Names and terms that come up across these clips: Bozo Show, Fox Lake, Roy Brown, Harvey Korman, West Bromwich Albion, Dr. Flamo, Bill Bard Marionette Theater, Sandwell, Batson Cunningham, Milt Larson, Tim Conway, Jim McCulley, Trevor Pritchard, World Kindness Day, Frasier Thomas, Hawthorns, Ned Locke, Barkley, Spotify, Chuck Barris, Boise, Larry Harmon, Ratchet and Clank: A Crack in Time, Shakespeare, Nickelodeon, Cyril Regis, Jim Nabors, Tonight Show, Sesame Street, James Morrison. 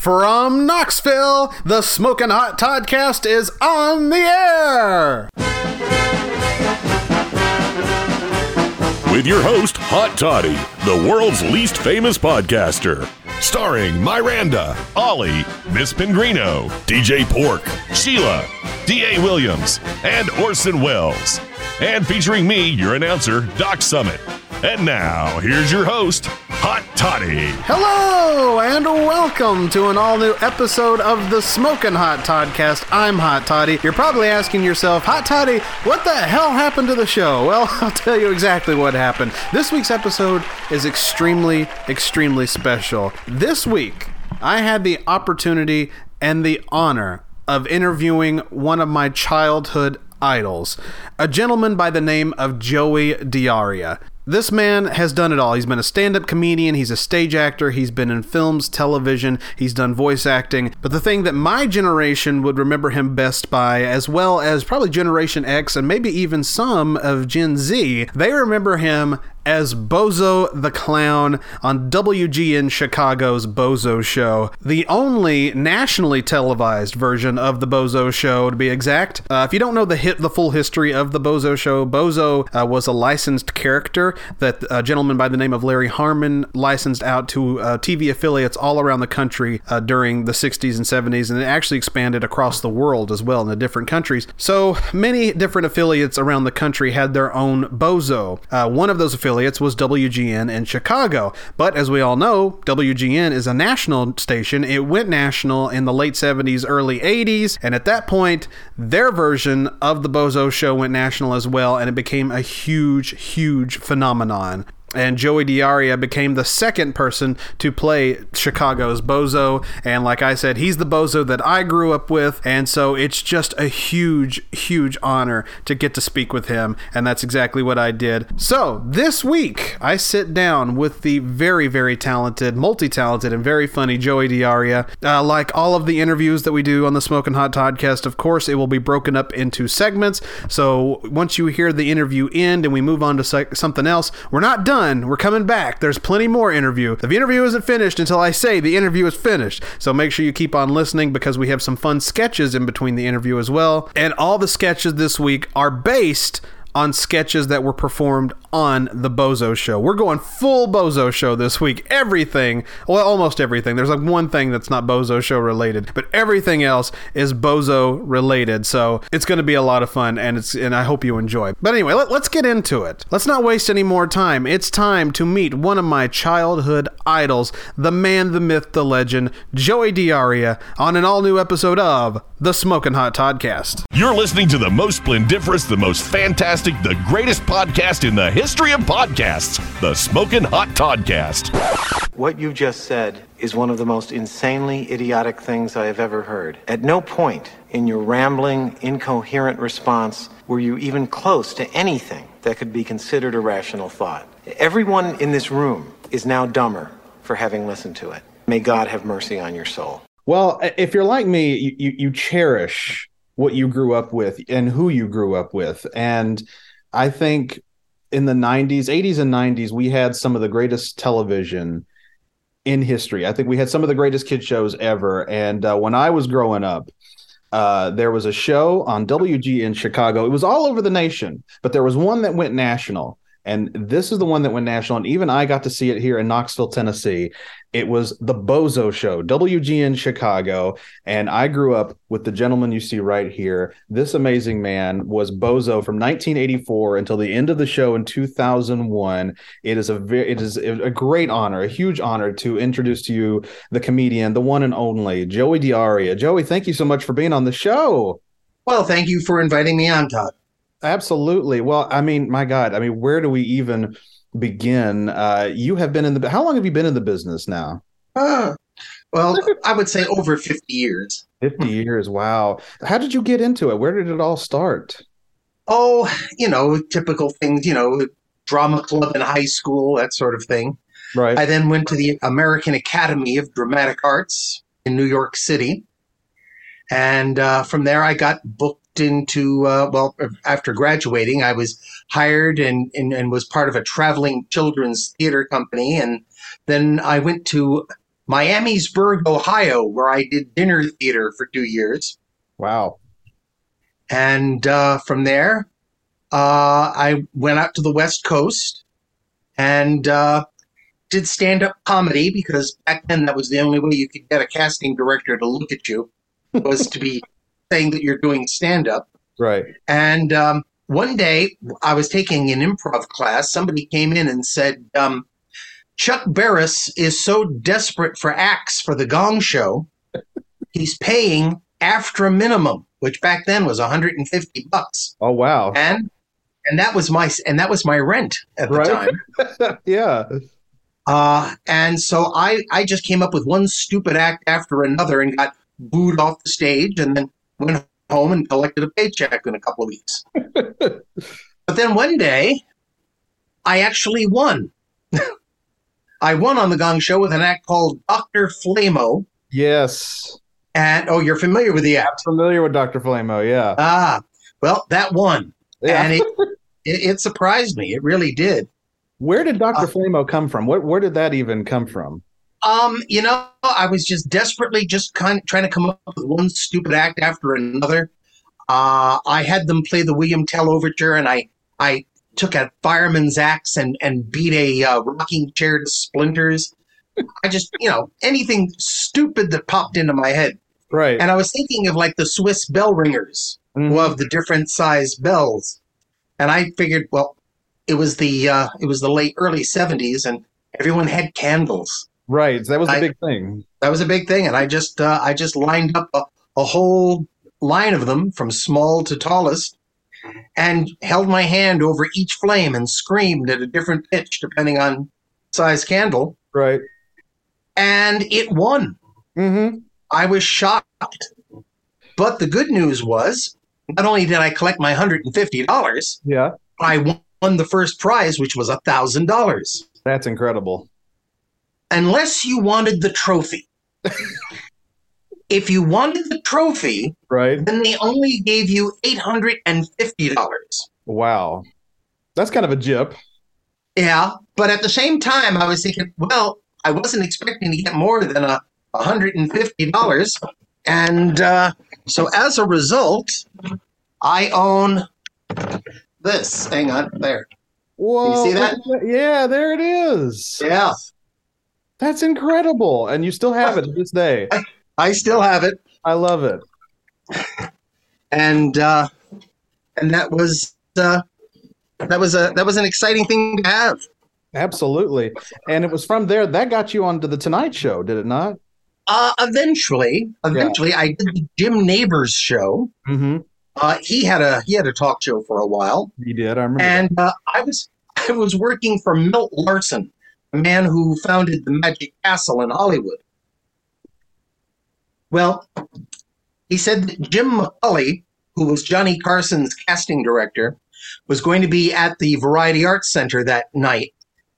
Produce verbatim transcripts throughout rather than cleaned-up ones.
From Knoxville, the Smokin' Hot Toddcast is on the air! With your host, Hot Toddy, the world's least famous podcaster. Starring Miranda, Ollie, Miss Pingrino, D J Pork, Sheila, D A. Williams, and Orson Welles. And featuring me, your announcer, Doc Summit. And now, here's your host, Hot Toddy. Hello, and welcome to an all-new episode of the Smokin' Hot Toddcast. I'm Hot Toddy. You're probably asking yourself, Hot Toddy, what the hell happened to the show? Well, I'll tell you exactly what happened. This week's episode is extremely, extremely special. This week, I had the opportunity and the honor of interviewing one of my childhood idols, a gentleman by the name of Joey D'Auria. This man has done it all. He's been a stand-up comedian, he's a stage actor, he's been in films, television, he's done voice acting. But the thing that my generation would remember him best by, as well as probably Generation X and maybe even some of Gen Z, they remember him as Bozo the Clown on W G N Chicago's Bozo Show, the only nationally televised version of the Bozo Show, to be exact. Uh, if you don't know the hit, the full history of the Bozo Show, Bozo uh, was a licensed character that a gentleman by the name of Larry Harmon licensed out to uh, T V affiliates all around the country uh, during the sixties and seventies, and it actually expanded across the world as well in the different countries. So many different affiliates around the country had their own Bozo. Uh, one of those affiliates was W G N in Chicago. But as we all know, W G N is a national station. It went national in the late seventies, early eighties. And at that point, their version of the Bozo Show went national as well. And it became a huge, huge phenomenon. And Joey D'Auria became the second person to play Chicago's Bozo. And like I said, he's the Bozo that I grew up with. And so it's just a huge, huge honor to get to speak with him. And that's exactly what I did. So this week, I sit down with the very, very talented, multi-talented, and very funny Joey D'Auria. Uh, like all of the interviews that we do on the Smokin' Hot Toddcast, of course, it will be broken up into segments. So once you hear the interview end and we move on to se- something else, we're not done. We're coming back. There's plenty more interview. The interview isn't finished until I say the interview is finished. So make sure you keep on listening because we have some fun sketches in between the interview as well. And all the sketches this week are based on sketches that were performed on the Bozo Show. We're going full Bozo Show this week. Everything, well, almost everything. There's like one thing that's not Bozo Show related, but everything else is Bozo related. So it's going to be a lot of fun, and it's and I hope you enjoy. But anyway, let, let's get into it. Let's not waste any more time. It's time to meet one of my childhood idols, the man, the myth, the legend, Joey D'Auria, on an all-new episode of the Smokin' Hot Toddcast. You're listening to the most splendiferous, the most fantastic, the greatest podcast in the history of podcasts, the Smokin' Hot Toddcast. What you just said is one of the most insanely idiotic things I have ever heard. At no point in your rambling, incoherent response were you even close to anything that could be considered a rational thought. Everyone in this room is now dumber for having listened to it. May God have mercy on your soul. Well, if you're like me, you, you, you cherish what you grew up with and who you grew up with. And I think in the nineties, eighties and nineties, we had some of the greatest television in history. I think we had some of the greatest kid shows ever. And uh, when I was growing up, uh, there was a show on W G N Chicago. It was all over the nation, but there was one that went national. And this is the one that went national. And even I got to see it here in Knoxville, Tennessee. It was the Bozo Show, W G N Chicago. And I grew up with the gentleman you see right here. This amazing man was Bozo from nineteen eighty-four until the end of the show in two thousand one. It is a very, it is a great honor, a huge honor to introduce to you the comedian, the one and only Joey D'Auria. Joey, thank you so much for being on the show. Well, thank you for inviting me on, Todd. Absolutely. Well, I mean, my God, I mean, where do we even begin? Uh, you have been in the, how long have you been in the business now? Uh, well, I would say over fifty years. fifty years. Wow. How did you get into it? Where did it all start? Oh, you know, typical things, you know, drama club in high school, that sort of thing. Right. I then went to the American Academy of Dramatic Arts in New York City. And uh, from there, I got booked into, uh, well, after graduating, I was hired and, and, and was part of a traveling children's theater company. And then I went to Miamisburg, Ohio, where I did dinner theater for two years. Wow. And uh, from there, uh, I went out to the West Coast and uh, did stand-up comedy, because back then that was the only way you could get a casting director to look at you, was to be saying that you're doing stand-up. Right. And um, one day I was taking an improv class. Somebody came in and said, um, Chuck Barris is so desperate for acts for the Gong Show, he's paying after a minimum, which back then was one hundred fifty bucks. Oh wow! And and that was my and that was my rent at the right? time. Yeah. Uh, and so I I just came up with one stupid act after another and got booed off the stage, and then went home and collected a paycheck in a couple of weeks. But then one day, I actually won. I won on the Gong Show with an act called Doctor Flamo. Yes. And oh, you're familiar with the act? I'm familiar with Doctor Flamo, yeah. Ah, well, that won. Yeah. And it, it, it surprised me. It really did. Where did Doctor Uh, Flamo come from? What, where did that even come from? Um, you know, I was just desperately just kind of trying to come up with one stupid act after another. Uh, I had them play the William Tell Overture, and I, I took a fireman's axe and, and beat a uh, rocking chair to splinters. I just, you know, anything stupid that popped into my head. Right. And I was thinking of like the Swiss bell ringers, mm-hmm. who have the different size bells. And I figured, well, it was the uh, it was the late early seventies, and everyone had candles. Right. That was I, a big thing. That was a big thing. And I just uh, I just lined up a, a whole line of them from small to tallest, and held my hand over each flame and screamed at a different pitch depending on size candle. Right. And it won. Mm-hmm. I was shocked. But the good news was, not only did I collect my one hundred fifty dollars, yeah, I won the first prize, which was one thousand dollars. That's incredible. Unless you wanted the trophy. If you wanted the trophy, right, then they only gave you eight hundred fifty dollars. Wow. That's kind of a gyp. Yeah. But at the same time, I was thinking, well, I wasn't expecting to get more than a one hundred fifty dollars. And uh, so as a result, I own this. Hang on. There. Whoa. You see that? Yeah, there it is. Yeah. That's incredible. And you still have it to this day. I, I still have it. I love it. And uh, and that was uh, that was a that was an exciting thing to have. Absolutely. And it was from there that got you onto the Tonight Show, did it not? Uh, eventually, eventually, yeah. I did the Jim Nabors show. Mm-hmm. Uh, he had a he had a talk show for a while. He did, I remember. And uh, I was I was working for Milt Larson, a man who founded the Magic Castle in Hollywood. Well, he said that Jim McCulley, who was Johnny Carson's casting director, was going to be at the Variety Arts Center that night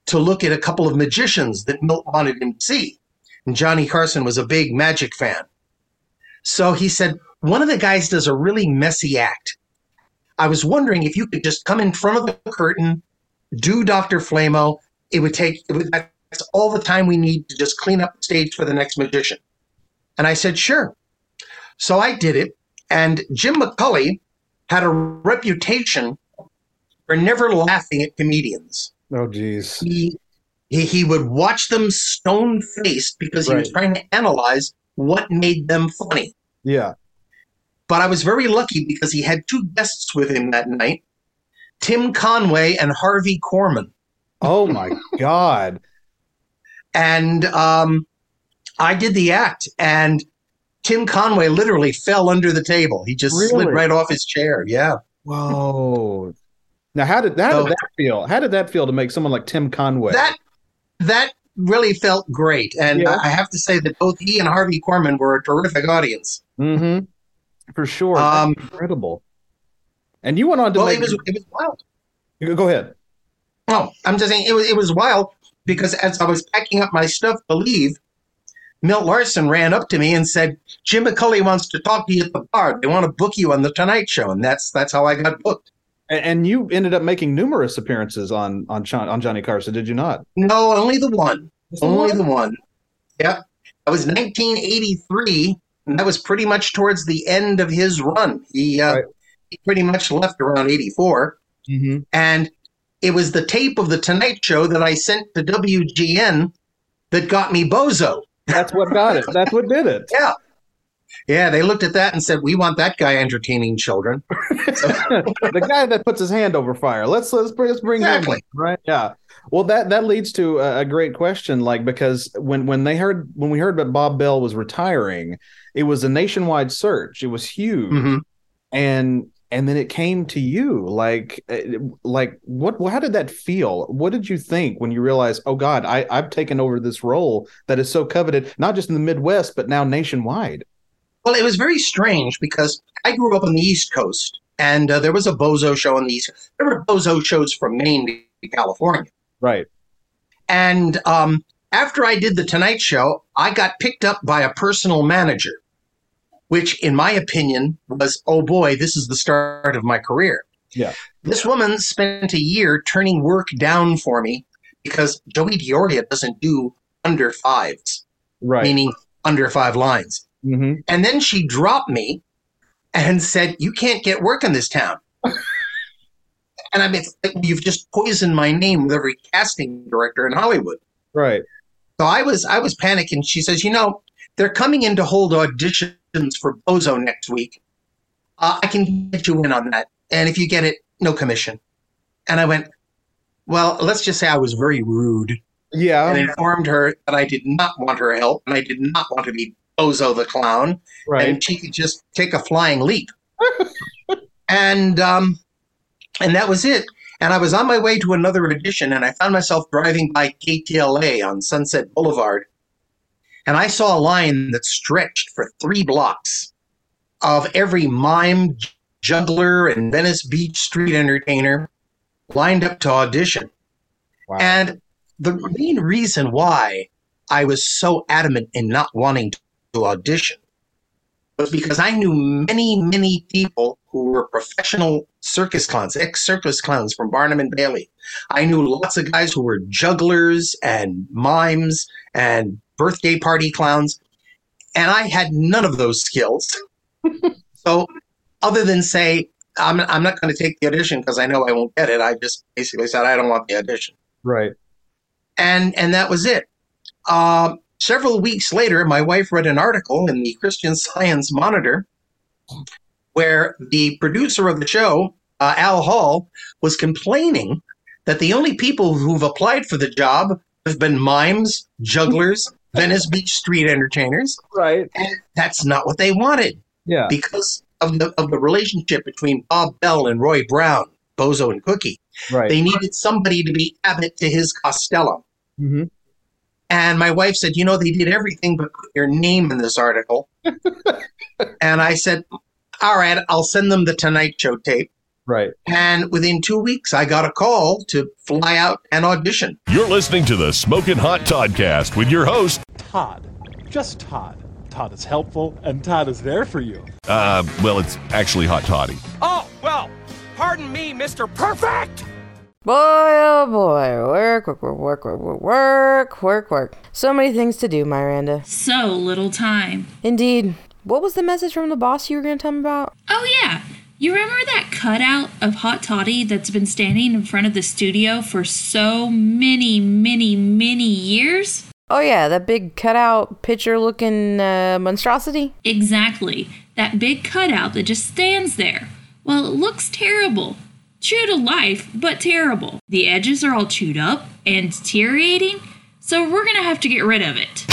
to look at a couple of magicians that Milt wanted him to see. And Johnny Carson was a big magic fan. So he said, one of the guys does a really messy act. I was wondering if you could just come in front of the curtain, do Doctor Flamo. It would take it would, that's all the time we need to just clean up the stage for the next magician. And I said, sure. So I did it. And Jim McCulley had a reputation for never laughing at comedians. Oh, geez. He, he, he would watch them stone-faced because he right. was trying to analyze what made them funny. Yeah. But I was very lucky because he had two guests with him that night, Tim Conway and Harvey Korman. Oh, my God. And um, I did the act, and Tim Conway literally fell under the table. He just really? slid right off his chair. Yeah. Whoa. Now, how did how so, did that feel? How did that feel to make someone like Tim Conway? That that really felt great, and yeah. I have to say that both he and Harvey Korman were a terrific audience. Mm-hmm. For sure, um, incredible. And you went on to well, make. It was, it was wild. Go ahead. No, I'm just saying it was it was wild because as I was packing up my stuff to leave, Milt Larson ran up to me and said, "Jim McCulley wants to talk to you at the bar. They want to book you on the Tonight Show," and that's that's how I got booked. And you ended up making numerous appearances on on, John, on Johnny Carson, did you not? No, only the one. Only the one. Yep. That was nineteen eighty-three, and that was pretty much towards the end of his run. He, uh, right. he pretty much left around eighty-four. Mm-hmm. And it was the tape of The Tonight Show that I sent to W G N that got me Bozo. That's what got it. That's what did it. Yeah. Yeah, they looked at that and said, "We want that guy entertaining children." So. The guy that puts his hand over fire. Let's let's bring, let's bring exactly. him in, right? Yeah. Well, that that leads to a great question, like because when when they heard when we heard that Bob Bell was retiring, it was a nationwide search. It was huge, mm-hmm. and and then it came to you, like like what? How did that feel? What did you think when you realized, oh God, I I've taken over this role that is so coveted, not just in the Midwest but now nationwide? Well, it was very strange because I grew up on the East Coast, and uh, there was a Bozo show on the East Coast. There were Bozo shows from Maine to California. Right. And um, after I did The Tonight Show, I got picked up by a personal manager, which in my opinion was, oh boy, this is the start of my career. Yeah. This woman spent a year turning work down for me because Joey D'Auria doesn't do under fives, right. meaning under five lines. Mm-hmm. And then she dropped me and said, "You can't get work in this town." And I mean, it's like, you've just poisoned my name with every casting director in Hollywood. Right. So I was I was panicking. She says, "You know, they're coming in to hold auditions for Bozo next week. Uh, I can get you in on that. And if you get it, no commission." And I went, well, let's just say I was very rude. Yeah. And informed her that I did not want her help and I did not want to be Bozo the clown, right. and she could just take a flying leap. and um, and that was it. And I was on my way to another audition, and I found myself driving by K T L A on Sunset Boulevard, and I saw a line that stretched for three blocks of every mime, juggler, and Venice Beach street entertainer lined up to audition. Wow. And the main reason why I was so adamant in not wanting to to audition was because I knew many, many people who were professional circus clowns, ex-circus clowns from Barnum and Bailey. I knew lots of guys who were jugglers and mimes and birthday party clowns, and I had none of those skills. So other than say, I'm, I'm not going to take the audition because I know I won't get it, I just basically said, I don't want the audition. Right. And, and that was it. Um, Several weeks later, my wife read an article in the Christian Science Monitor where the producer of the show, uh, Al Hall, was complaining that the only people who've applied for the job have been mimes, jugglers, Venice Beach street entertainers. Right. And that's not what they wanted. Yeah. Because of the, of the relationship between Bob Bell and Roy Brown, Bozo and Cookie. Right. They needed somebody to be Abbott to his Costello. Mm-hmm. And my wife said, you know, they did everything but put your name in this article. And I said, all right, I'll send them the Tonight Show tape. Right. And within two weeks, I got a call to fly out and audition. You're listening to the Smokin' Hot Toddcast with your host, Todd. Just Todd. Todd is helpful, and Todd is there for you. Uh, well, it's actually Hot Toddy. Oh, well, pardon me, Mister Perfect! Boy, oh boy, work, work, work, work, work, work, work, work. So many things to do, Miranda. So little time. Indeed. What was the message from the boss you were going to tell me about? Oh, yeah. You remember that cutout of Hot Toddy that's been standing in front of the studio for so many, many, many years? Oh, yeah, that big cutout picture-looking uh, monstrosity? Exactly. That big cutout that just stands there. Well, it looks terrible. True to life, but terrible. The edges are all chewed up and deteriorating, so we're gonna have to get rid of it.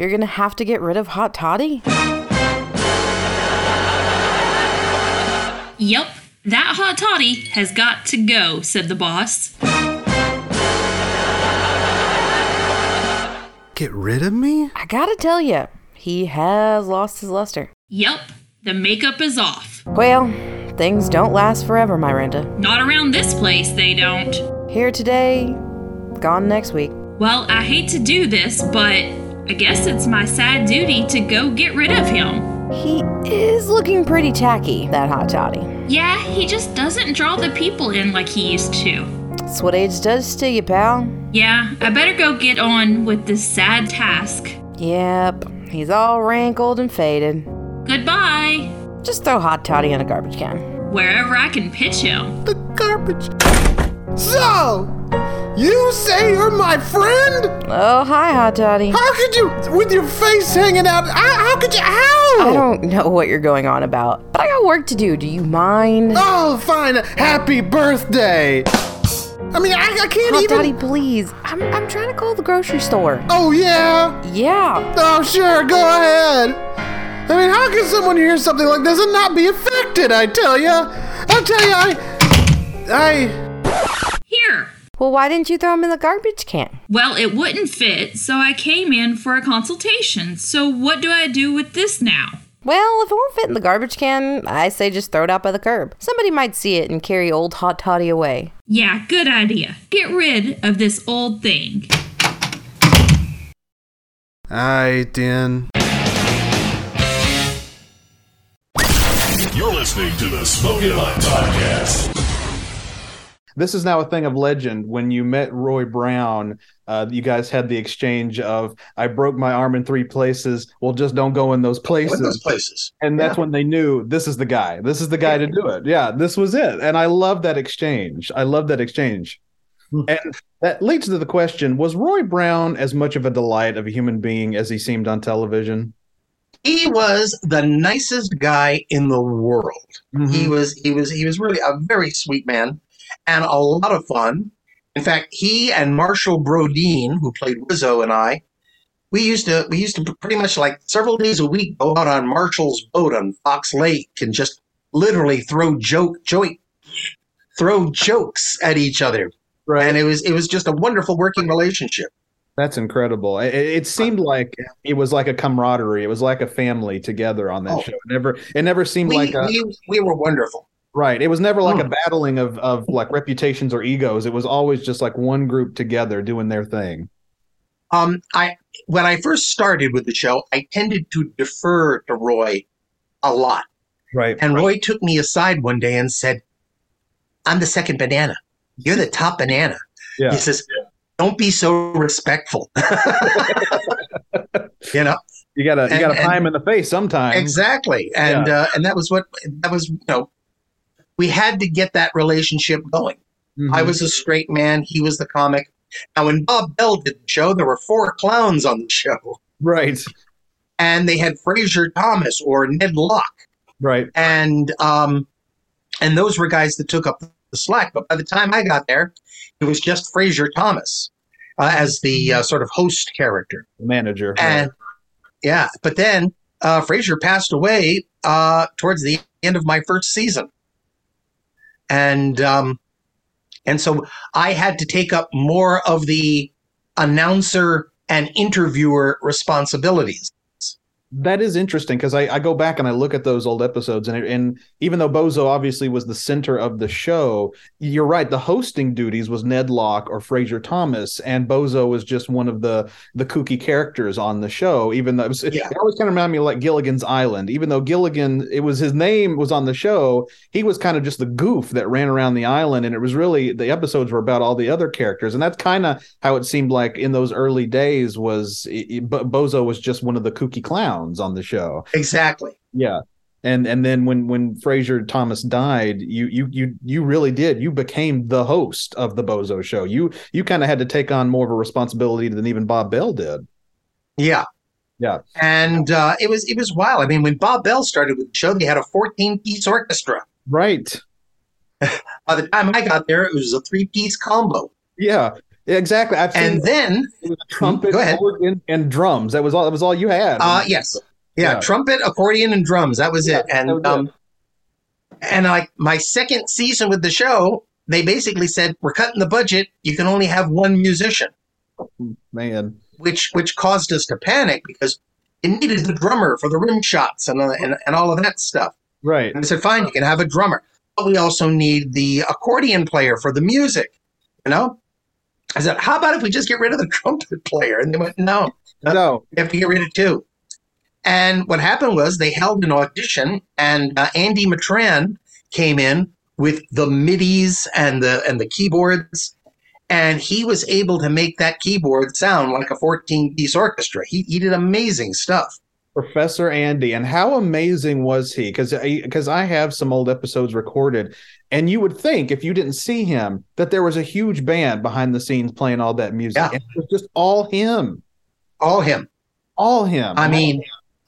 You're gonna have to get rid of Hot Toddy? Yep, that Hot Toddy has got to go, said the boss. Get rid of me? I gotta tell ya, he has lost his luster. Yep, the makeup is off. Well, things don't last forever, Miranda. Not around this place, they don't. Here today, gone next week. Well, I hate to do this, but I guess it's my sad duty to go get rid of him. He is looking pretty tacky, that Hot Toddy. Yeah, he just doesn't draw the people in like he used to. That's what age does to you, pal. Yeah, I better go get on with this sad task. Yep, he's all rankled and faded. Goodbye. Just throw Hot Toddy in a garbage can. Wherever I can pitch him. The garbage. So, you say you're my friend? Oh, hi, Hot Toddy. How could you, with your face hanging out, how could you, how? I don't know what you're going on about, but I got work to do. Do you mind? Oh, fine. Happy birthday. I mean, I, I can't Hot even... Daddy, please. I'm I'm trying to call the grocery store. Oh, yeah? Yeah. Oh, sure. Go ahead. I mean, how can someone hear something like this and not be affected, I tell ya? I tell ya, I... I... Here. Well, why didn't you throw him in the garbage can? Well, it wouldn't fit, so I came in for a consultation. So what do I do with this now? Well, if it won't fit in the garbage can, I say just throw it out by the curb. Somebody might see it and carry old Hot Toddy away. Yeah, good idea. Get rid of this old thing. I did. You're listening to the Smokin' Hot Toddcast. This is now a thing of legend. When you met Roy Brown, Uh, you guys had the exchange of, I broke my arm in three places. Well, just don't go in those places. In those places. And that's yeah. when they knew this is the guy. This is the guy to do it. Yeah, this was it. And I love that exchange. I love that exchange. And that leads to the question, was Roy Brown as much of a delight of a human being as he seemed on television? He was the nicest guy in the world. Mm-hmm. He was, he was, he was really a very sweet man and a lot of fun. In fact, he and Marshall Brodeen, who played Wizzo, and I, we used to we used to pretty much like several days a week go out on Marshall's boat on Fox Lake and just literally throw joke joy, throw jokes at each other. Right, and it was it was just a wonderful working relationship. That's incredible. It, it seemed like it was like a camaraderie. It was like a family together on that oh, show. It never it never seemed we, like a, we we were wonderful. Right. It was never like a battling of, of like reputations or egos. It was always just like one group together doing their thing. Um, I when I first started with the show, I tended to defer to Roy a lot. Right. And Roy took me aside one day and said, I'm the second banana. You're the top banana. Yeah. He says, don't be so respectful. You know? You gotta you and, gotta and, pie him in the face sometimes. Exactly. And yeah. uh, and that was what that was, you know. We had to get that relationship going. Mm-hmm. I was a straight man. He was the comic. Now, when Bob Bell did the show, there were four clowns on the show. Right. And they had Frasier Thomas or Ned Locke. Right. And um, and those were guys that took up the slack. But by the time I got there, it was just Frasier Thomas uh, as the uh, sort of host character. Manager. And right. Yeah. But then uh, Frasier passed away uh, towards the end of my first season. And um, and so I had to take up more of the announcer and interviewer responsibilities. That is interesting because I, I go back and I look at those old episodes, and it, and even though Bozo obviously was the center of the show, you're right. The hosting duties was Ned Locke or Frasier Thomas, and Bozo was just one of the the kooky characters on the show. Even though it, was, yeah. it always kind of reminded me of like Gilligan's Island, even though Gilligan, it was his name was on the show, he was kind of just the goof that ran around the island, and it was really the episodes were about all the other characters, and that's kind of how it seemed like in those early days was it, Bozo was just one of the kooky clowns on the show. Exactly. Yeah. And and then when when Frasier Thomas died, you you you you really did. You became the host of the Bozo Show. You you kind of had to take on more of a responsibility than even Bob Bell did. Yeah. Yeah. And uh, it was it was wild. I mean, when Bob Bell started with the show, they had a fourteen-piece orchestra. Right. By the time I got there, it was a three-piece combo. Yeah. Exactly. I've seen and then trumpet, accordion, and drums. That was all. That was all you had. Uh, yes. Yeah, yeah. Trumpet, accordion, and drums. That was yeah, it. And was um, it. and I my second season with the show, they basically said we're cutting the budget. You can only have one musician. Man, which which caused us to panic because it needed the drummer for the rim shots and and, and all of that stuff. Right. And I said, fine, you can have a drummer, but we also need the accordion player for the music. You know. I said, how about if we just get rid of the trumpet player? And they went, no, no, we have to get rid of two. And what happened was they held an audition, and uh, Andy Matran came in with the midis and the and the keyboards, And he was able to make that keyboard sound like a fourteen-piece orchestra. He, he did amazing stuff. Professor Andy. And how amazing was he? Because because I have some old episodes recorded. And you would think, if you didn't see him, that there was a huge band behind the scenes playing all that music. Yeah. And it was just all him. All him. All him. I all mean, him.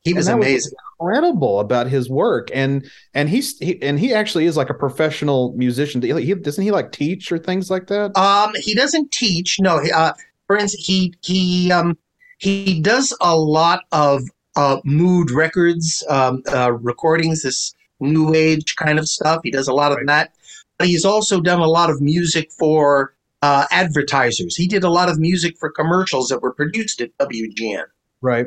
He was amazing. Was incredible about his work. And and he's he, and he actually is like a professional musician. He, doesn't he like teach or things like that? Um, he doesn't teach. No, uh, for instance, he he um he does a lot of uh, mood records, um, uh, recordings, this new age kind of stuff. He does a lot of that. But he's also done a lot of music for uh, advertisers. He did a lot of music for commercials that were produced at W G N. Right.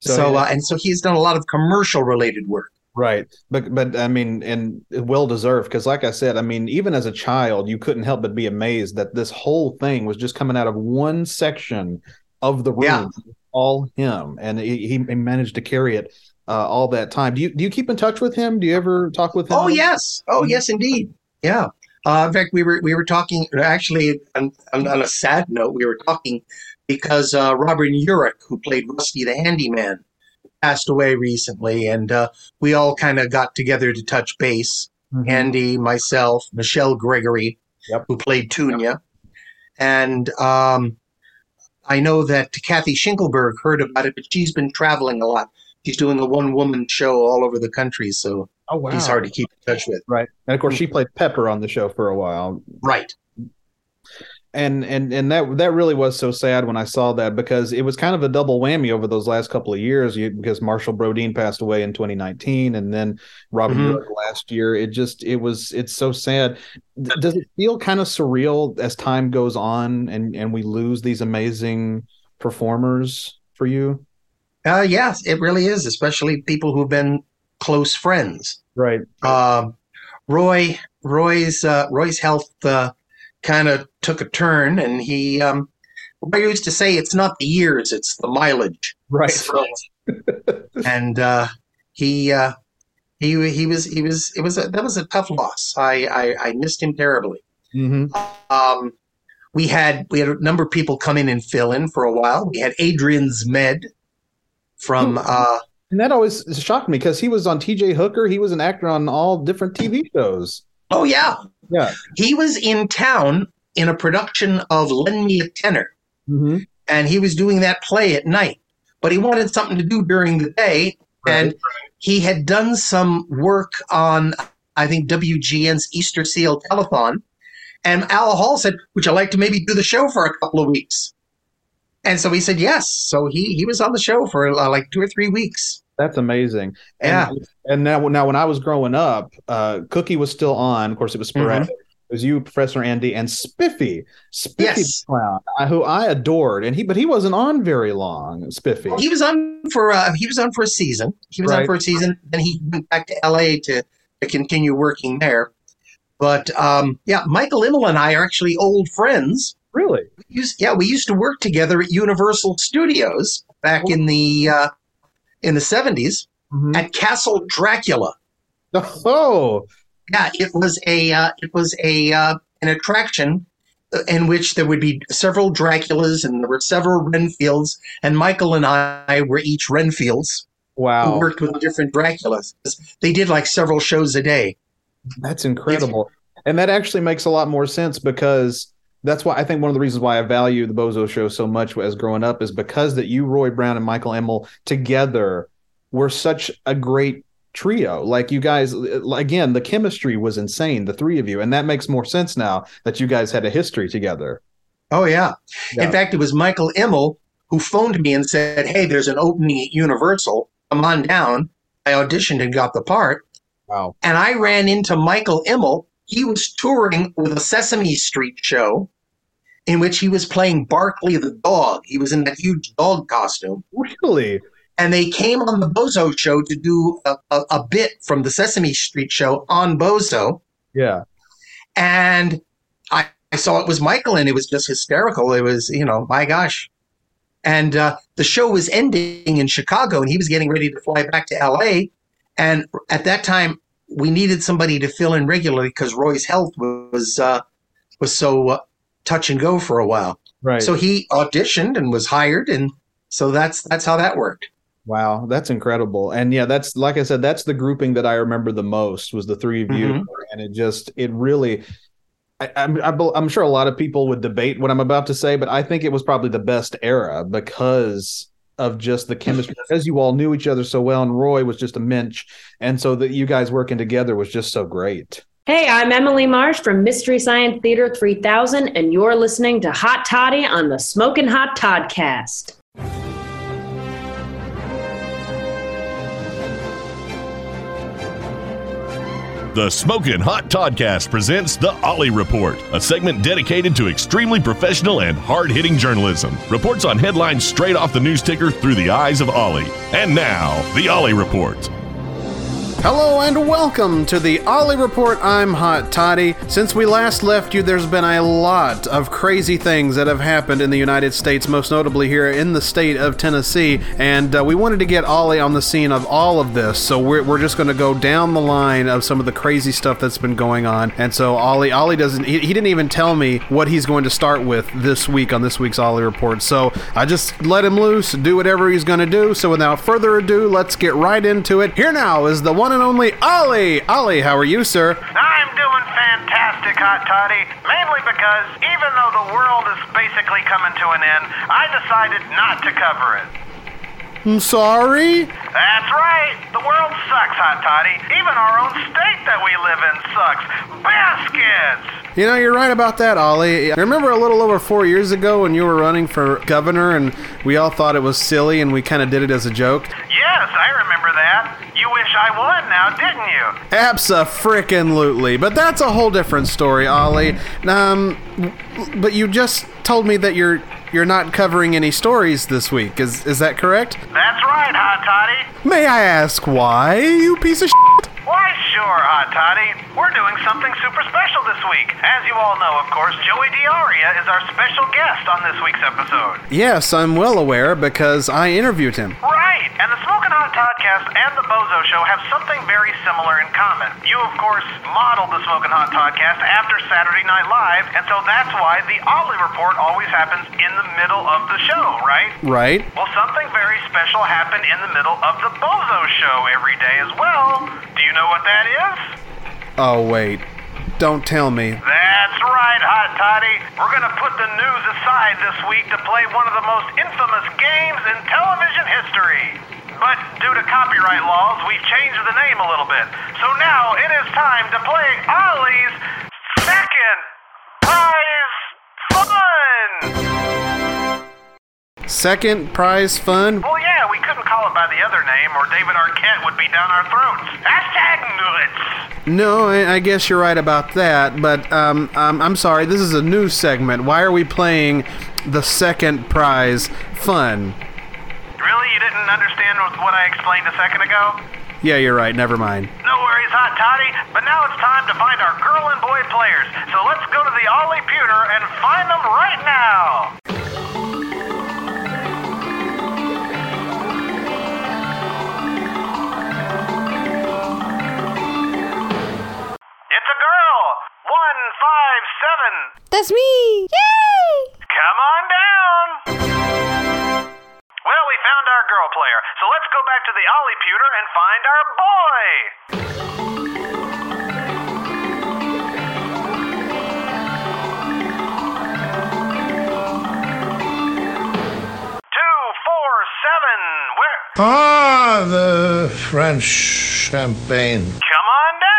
So, so uh, and so he's done a lot of commercial related work. Right. But, but I mean, and well deserved, because like I said, I mean, even as a child, you couldn't help but be amazed that this whole thing was just coming out of one section of the room, yeah. all him. And he, he managed to carry it uh, all that time. Do you, do you keep in touch with him? Do you ever talk with him? Oh, yes. Oh, yes, indeed. Yeah. Uh, in fact, we were, we were talking actually on, on a sad note, we were talking because uh, Robert Urich, who played Rusty the Handyman, passed away recently, and uh, we all kind of got together to touch base. Mm-hmm. Andy, myself, Michelle Gregory, yep. who played Tunya, yep. and um, I know that Kathy Schinkelberg heard about it, but she's been traveling a lot. She's doing a one-woman show all over the country, so oh, wow. he's hard to keep in touch with. Right, and of course she played Pepper on the show for a while. Right. And and and that that really was so sad when I saw that, because it was kind of a double whammy over those last couple of years, you, because Marshall Brodeen passed away in twenty nineteen and then Robin mm-hmm. York last year. It just it was it's so sad. Does it feel kind of surreal as time goes on and, and we lose these amazing performers for you? Uh, yes, it really is, especially people who've been close friends. Right. Uh, Roy Roy's uh, Roy's health. Uh, kind of took a turn, and he um I used to say it's not the years, it's the mileage, right? So, and uh he uh he he was he was it was a, that was a tough loss. I I, I missed him terribly. Mm-hmm. um we had we had a number of people come in and fill in for a while. We had Adrian Zmed from mm-hmm. uh and that always shocked me, because he was on T J Hooker, he was an actor on all different T V shows. Oh, yeah. Yeah. He was in town in a production of Lend Me a Tenor. Mm-hmm. And he was doing that play at night. But he wanted something to do during the day. Right. And he had done some work on, I think, W G N's Easter Seal Telethon. And Al Hall said, would you like to maybe do the show for a couple of weeks? And so he said yes. So he, he was on the show for uh, like two or three weeks. That's amazing. And, yeah. And now, now when I was growing up, uh, Cookie was still on. Of course, it was sporadic. Mm-hmm. It was you, Professor Andy, and Spiffy. Spiffy yes. Clown, who I adored, and he, but he wasn't on very long. Spiffy. He was on for uh, he was on for a season. He was right. on for a season. Then he went back to L A to, to continue working there. But um, yeah, Michael Immel and I are actually old friends. Really? We used, yeah, we used to work together at Universal Studios back oh. in the. Uh, in the seventies mm-hmm. at Castle Dracula. Oh, yeah, it was a uh, it was a uh, an attraction in which there would be several Draculas, and there were several Renfields, and Michael and I were each Renfields. Wow. Who worked with different Draculas. They did like several shows a day. That's incredible. It's- and that actually makes a lot more sense, because that's why I think one of the reasons why I value the Bozo Show so much as growing up is because that you, Roy Brown, and Michael Immel together were such a great trio. Like you guys, again, the chemistry was insane, the three of you. And that makes more sense now that you guys had a history together. Oh, yeah. yeah. In fact, it was Michael Immel who phoned me and said, hey, there's an opening at Universal. Come on down. I auditioned and got the part. Wow. And I ran into Michael Immel. He was touring with a Sesame Street show in which he was playing Barkley the dog. He was in that huge dog costume. Really? And they came on the Bozo Show to do a, a, a bit from the Sesame Street show on Bozo. Yeah. And I, I saw it was Michael, and it was just hysterical. It was, you know, my gosh. And uh, the show was ending in Chicago, and he was getting ready to fly back to L A. And at that time, we needed somebody to fill in regularly because Roy's health was uh, was so uh, touch and go for a while. Right. So he auditioned and was hired, and so that's that's how that worked. Wow, that's incredible. And yeah, that's, like I said, that's the grouping that I remember the most, was the three of you. Mm-hmm. And it just, it really, I, I'm, I'm sure a lot of people would debate what I'm about to say, but I think it was probably the best era because of just the chemistry, because you all knew each other so well, and Roy was just a mensch. And so that you guys working together was just so great. Hey, I'm Emily Marsh from Mystery Science Theater three thousand, and you're listening to Hot Toddy on the Smokin' Hot Toddcast. The Smokin' Hot Toddcast presents The Ollie Report, a segment dedicated to extremely professional and hard-hitting journalism. Reports on headlines straight off the news ticker through the eyes of Ollie. And now, The Ollie Report. Hello and welcome to the Ollie Report. I'm Hot Toddy. Since we last left you, there's been a lot of crazy things that have happened in the United States, most notably here in the state of Tennessee, and uh, we wanted to get Ollie on the scene of all of this, so we're, we're just going to go down the line of some of the crazy stuff that's been going on. And so Ollie, Ollie doesn't, he, he didn't even tell me what he's going to start with this week on this week's Ollie Report, so I just let him loose, do whatever he's going to do. So without further ado, let's get right into it. Here now is the one and only Ollie. Ollie, how are you, sir? I'm doing fantastic, Hot Toddy, mainly because even though the world is basically coming to an end, I decided not to cover it. I'm sorry? That's right. The world sucks, Hot Toddy. Even our own state that we live in sucks. Baskets! You know, you're right about that, Ollie. I remember a little over four years ago when you were running for governor, and we all thought it was silly, and we kind of did it as a joke. Yes, I remember that. You wish I won now, didn't you? Abso-frickin-lutely. But that's a whole different story, Ollie. Um, but you just told me that you're you're not covering any stories this week. Is is that correct? That's right, Hot Toddy. May I ask why, you piece of shit? Why, sure, Hot Toddy. We're doing something super special this week. As you all know, of course, Joey D'Auria is our special guest on this week's episode. Yes, I'm well aware because I interviewed him. Right, and the Smokin' Hot Toddcast and the Bozo Show have something very similar in common. You, of course, modeled the Smokin' Hot Toddcast after Saturday Night Live, and so that's why the Ollie Report always happens in the middle of the show, right? Right. Well, something very special happened in the middle of the Bozo Show every day as well. Do you You know what that is? Oh, wait. Don't tell me. That's right, Hot Toddy. We're going to put the news aside this week to play one of the most infamous games in television history. But due to copyright laws, we've changed the name a little bit. So now it is time to play Ollie's Second Prize Fun! Second Prize Fun? Well, yeah, we couldn't call it by the other name, or David Arquette would be down our throats. Hashtag nuts! No, I guess you're right about that, but um, um, I'm sorry, this is a new segment. Why are we playing the Second Prize Fun? Really? You didn't understand what I explained a second ago? Yeah, you're right. Never mind. No worries, Hot Toddy, but now it's time to find our girl and boy players. So let's go to the Ollie Pewter and find them right now! one five seven. That's me! Yay! Come on down! Well, we found our girl player, so let's go back to the Ollie Pewter and find our boy! two four seven, where? Ah, the French champagne. Come on down!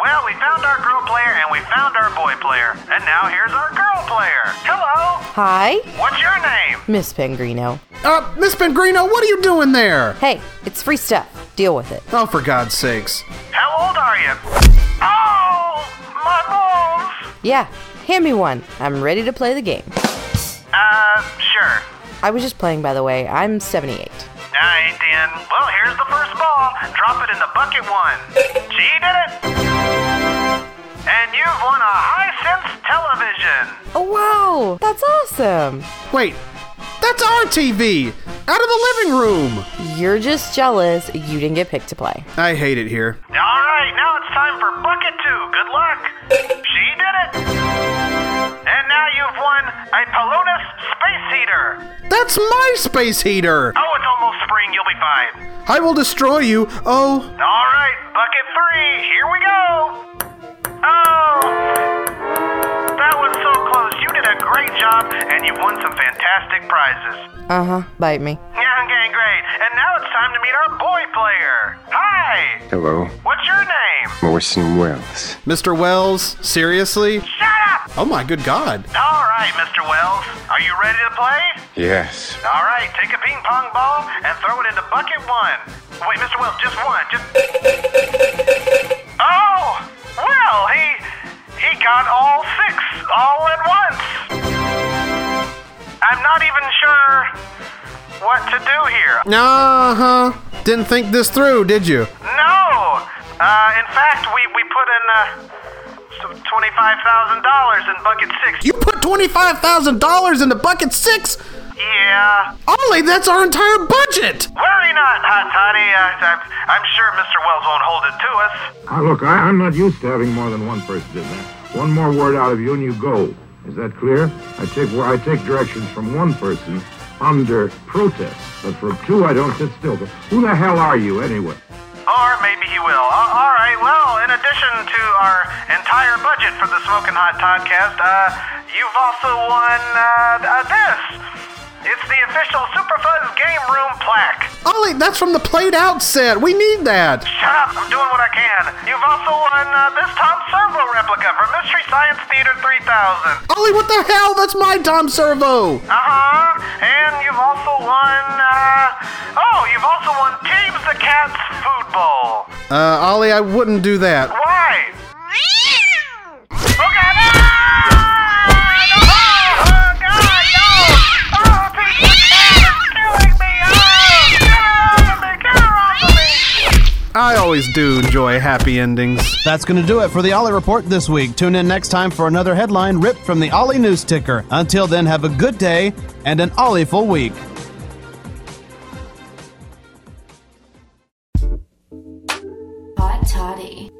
Well, we found our girl player and we found our boy player. And now here's our girl player. Hello. Hi. What's your name? Miss Pengrino. Uh, Miss Pengrino, what are you doing there? Hey, it's free stuff. Deal with it. Oh, for God's sakes. How old are you? Oh, my balls. Yeah, hand me one. I'm ready to play the game. Uh, sure. I was just playing, by the way. I'm seventy-eight. All right, then. Well, here's the first ball. Drop it in the bucket one. She did it. And you've won a Hisense television. Oh, wow. That's awesome. Wait, that's our T V. Out of the living room. You're just jealous you didn't get picked to play. I hate it here. All right, now it's time for bucket two. Good luck. She did it. And now you've won a Polonus space heater. That's my space heater. Oh, it's almost spring. You'll be fine. I will destroy you. Oh. All right, bucket three. Here we go. Oh. That was so close. You did a great job, and you won some fantastic prizes. Uh-huh. Bite me. Yeah, okay, great. And now it's time to meet our boy player. Hi. Hello. What's your name? Morrison Wells. Mister Wells, seriously? Shut up! Oh, my good God. All right, Mister Wells. Are you ready to play? Yes. All right, take a ping pong ball and throw it into bucket one. Wait, Mister Wells, just one. Just... Oh! Well, he... He got all six, all at once. I'm not even sure what to do here. Uh-huh. Didn't think this through, did you? No. Uh, in fact, we, we put in uh, twenty-five thousand dollars in bucket six. You put twenty-five thousand dollars into bucket six? Yeah. Ollie, that's our entire budget. Worry not, Hot Toddy. Uh, I'm, I'm sure Mister Wells won't hold it to us. Uh, look, I, I'm not used to having more than one person in there. One more word out of you and you go. Is that clear? I take well, I take directions from one person under protest, but from two I don't sit still. But who the hell are you anyway? Or maybe he will. Uh, all right, well, in addition to our entire budget for the Smokin' Hot Toddcast, uh, you've also won uh, uh, this. It's the official Super Fuzz Game Room plaque. Ollie, that's from the Played Out set. We need that. Shut up. I'm doing what I can. You've also won uh, this Tom Servo replica from Mystery Science Theater three thousand. Ollie, what the hell? That's my Tom Servo. Uh-huh. And you've also won... Uh... Oh, you've also won James the Cat's Food Bowl. Uh, Ollie, I wouldn't do that. Why? Okay. I always do enjoy happy endings. That's going to do it for the Ollie Report this week. Tune in next time for another headline ripped from the Ollie News Ticker. Until then, have a good day and an Ollie-ful week. Hot Toddy.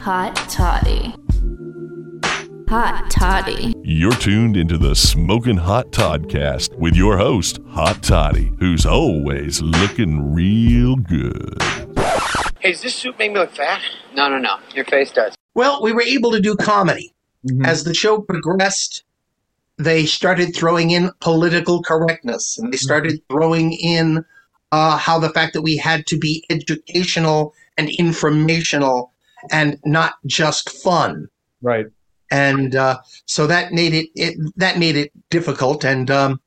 Hot Toddy. Hot Toddy. You're tuned into the Smokin' Hot Toddcast with your host, Hot Toddy, who's always looking real good. Hey, does this suit make me look fat? No, no, no. Your face does. Well, we were able to do comedy. Mm-hmm. As the show progressed, they started throwing in political correctness, and they started throwing in uh, how the fact that we had to be educational and informational and not just fun. Right. And uh, so that made it, it that made it difficult, and um,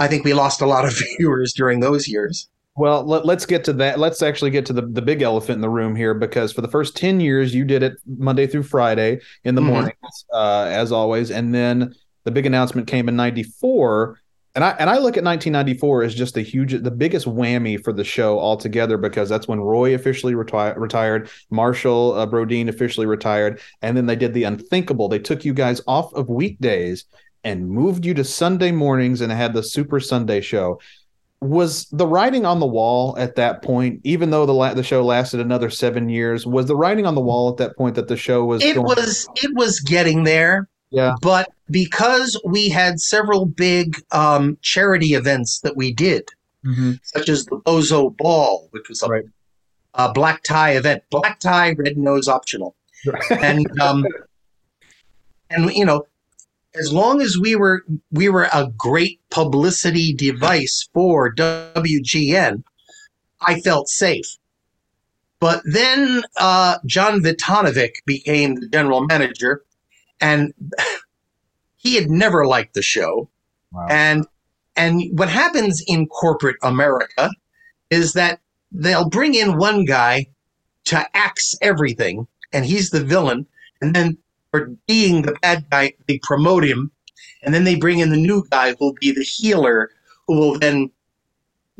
I think we lost a lot of viewers during those years. Well, let, let's get to that. Let's actually get to the, the big elephant in the room here, because for the first ten years, you did it Monday through Friday in the mm-hmm. mornings, uh, as always. And then the big announcement came in ninety-four, and I and I look at nineteen ninety-four as just the huge, the biggest whammy for the show altogether, because that's when Roy officially reti- retired, Marshall uh, Brodeen officially retired, and then they did the unthinkable. They took you guys off of weekdays and moved you to Sunday mornings and had the Super Sunday Show. Was the writing on the wall at that point, even though the la- the show lasted another seven years, was the writing on the wall at that point that the show was It going- was it was getting there. Yeah. But because we had several big um, charity events that we did, mm-hmm. such as the Bozo Ball, which was a, right. a black tie event, black tie, red nose optional. and, um, and, you know, as long as we were we were a great publicity device for W G N, I felt safe. But then uh, John Vitanovic became the general manager. And he had never liked the show. Wow. And and what happens in corporate America is that they'll bring in one guy to axe everything, and he's the villain. And then for being the bad guy, they promote him. And then they bring in the new guy who will be the healer, who will then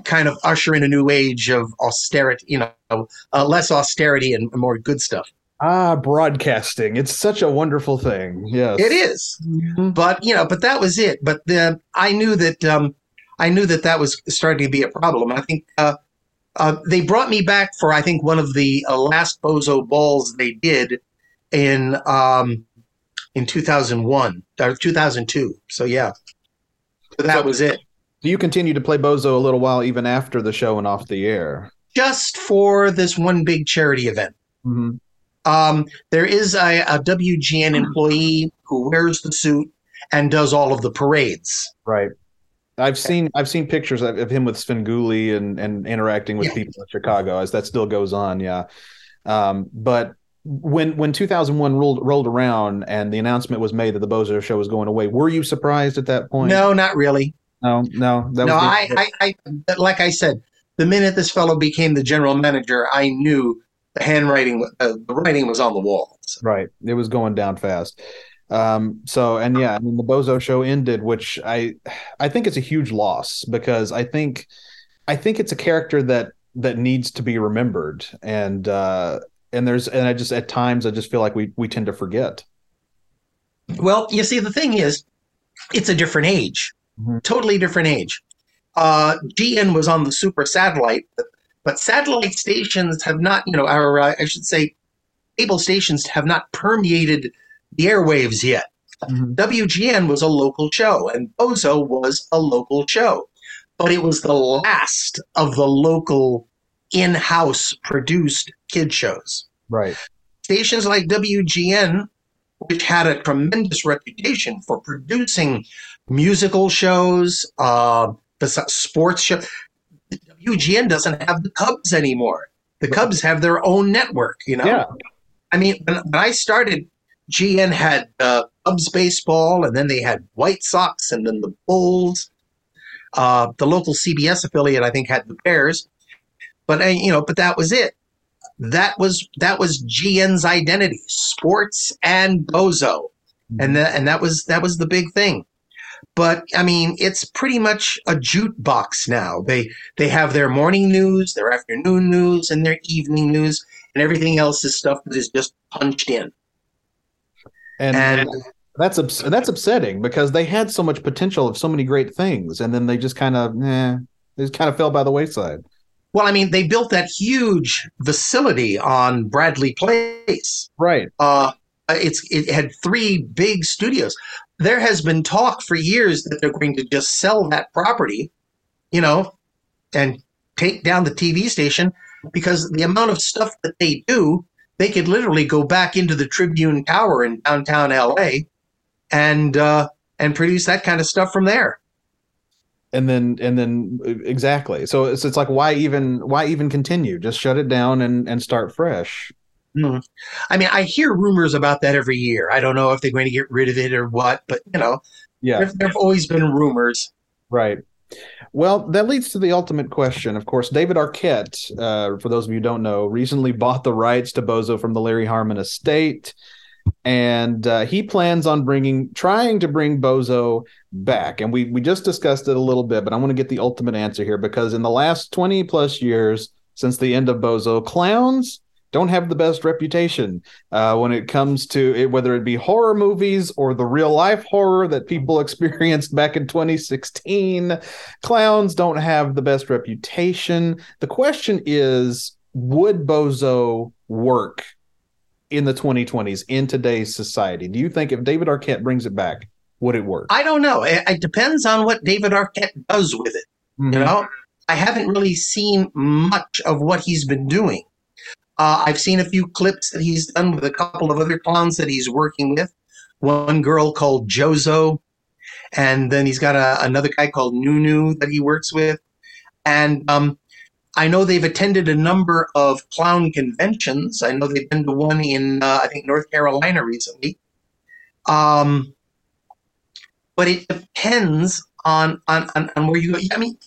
kind of usher in a new age of austerity, you know, uh, less austerity and more good stuff. Ah, broadcasting. It's such a wonderful thing. Yes. It is. Mm-hmm. But, you know, but that was it. But the, I knew that um, I knew that that was starting to be a problem. I think uh, uh, they brought me back for, I think, one of the uh, last Bozo balls they did in um, in two thousand one or two thousand two. So, yeah, so that so, was it. Do you continue to play Bozo a little while even after the show and off the air? Just for this one big charity event. Mm-hmm. Um, there is a, a W G N employee who wears the suit and does all of the parades. Right. I've seen I've seen pictures of him with Svengoolie and, and interacting with yeah. people in Chicago as that still goes on. Yeah. Um, but when when two thousand one rolled rolled around and the announcement was made that the Bozo Show was going away, were you surprised at that point? No, not really. No, no. That no, was I, I, I like I said, the minute this fellow became the general manager, I knew the handwriting, uh, the writing was on the wall. So. Right. It was going down fast. Um, so, and yeah, I mean, the Bozo Show ended, which I, I think it's a huge loss because I think, I think it's a character that, that needs to be remembered. And, uh, and there's, and I just, at times I just feel like we, we tend to forget. Well, you see, the thing is, it's a different age, mm-hmm. totally different age. Uh, G N was on the super satellite, but satellite stations have not, you know, our, uh, I should say, cable stations have not permeated the airwaves yet. Mm-hmm. W G N was a local show, and Bozo was a local show. But it was the last of the local in-house produced kid shows. Right. Stations like W G N, which had a tremendous reputation for producing musical shows, uh, sports shows. W G N doesn't have the Cubs anymore. The Cubs have their own network, you know? Yeah. I mean, when, when I started, G N had uh, Cubs baseball, and then they had White Sox, and then the Bulls. Uh, the local C B S affiliate, I think, had the Bears. But, uh, you know, but that was it. That was that was G N's identity, sports and Bozo. Mm-hmm. And, the, and that was that was the big thing. But I mean, it's pretty much a jukebox now. They they have their morning news, their afternoon news, and their evening news, and everything else is stuff that is just punched in. And, and that's ups- that's upsetting because they had so much potential of so many great things, and then they just kind of eh, they just kind of fell by the wayside. Well, I mean, they built that huge facility on Bradley Place, right? Uh, it's it had three big studios. There has been talk for years that they're going to just sell that property, you know, and take down the T V station because the amount of stuff that they do, they could literally go back into the Tribune Tower in downtown L A and uh, and produce that kind of stuff from there. And then and then exactly. So it's it's like why even why even continue? Just shut it down and, and start fresh. Mm-hmm. I mean, I hear rumors about that every year. I don't know if they're going to get rid of it or what, but, you know, yeah. there, there have always been rumors. Right. Well, that leads to the ultimate question. Of course, David Arquette, uh, for those of you who don't know, recently bought the rights to Bozo from the Larry Harmon estate. And uh, he plans on bringing, trying to bring Bozo back. And we, we just discussed it a little bit, but I want to get the ultimate answer here, because in the last twenty plus years since the end of Bozo, clowns don't have the best reputation uh, when it comes to it, whether it be horror movies or the real life horror that people experienced back in twenty sixteen. Clowns don't have the best reputation. The question is, would Bozo work in the twenty twenties, in today's society? Do you think if David Arquette brings it back, would it work? I don't know. It, it depends on what David Arquette does with it. Mm-hmm. You know, I haven't really seen much of what he's been doing. Uh, I've seen a few clips that he's done with a couple of other clowns that he's working with. One girl called Jozo, and then he's got a, another guy called Nunu that he works with. And um, I know they've attended a number of clown conventions. I know they've been to one in, uh, I think, North Carolina recently. Um, but it depends on, on, on, on where you go. I mean,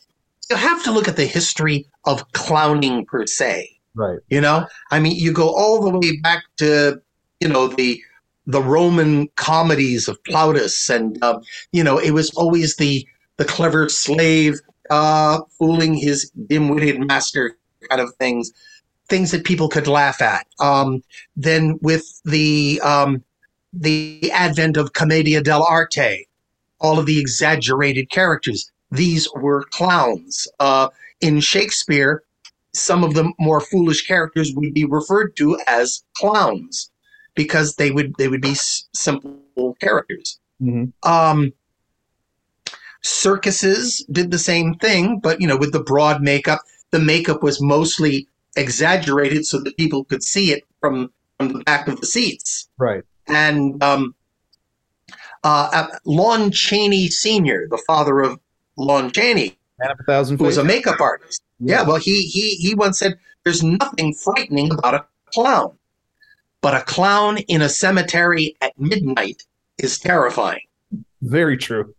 you have to look at the history of clowning per se. Right. You know, I mean, you go all the way back to, you know, the the Roman comedies of Plautus. And, uh, you know, it was always the the clever slave uh, fooling his dim-witted master kind of things, things that people could laugh at. Um, then with the um, the advent of Commedia dell'arte, all of the exaggerated characters, these were clowns. Uh, in Shakespeare, some of the more foolish characters would be referred to as clowns because they would they would be s- simple characters. Mm-hmm. Um, circuses did the same thing, but you know, with the broad makeup. The makeup was mostly exaggerated so that people could see it from, from the back of the seats. Right. And um, uh, Lon Chaney Senior, the father of Lon Chaney, Man of a Thousand Faces, who was a makeup artist. Yeah. yeah well, he he he once said, "There's nothing frightening about a clown, but a clown in a cemetery at midnight is terrifying." Very true.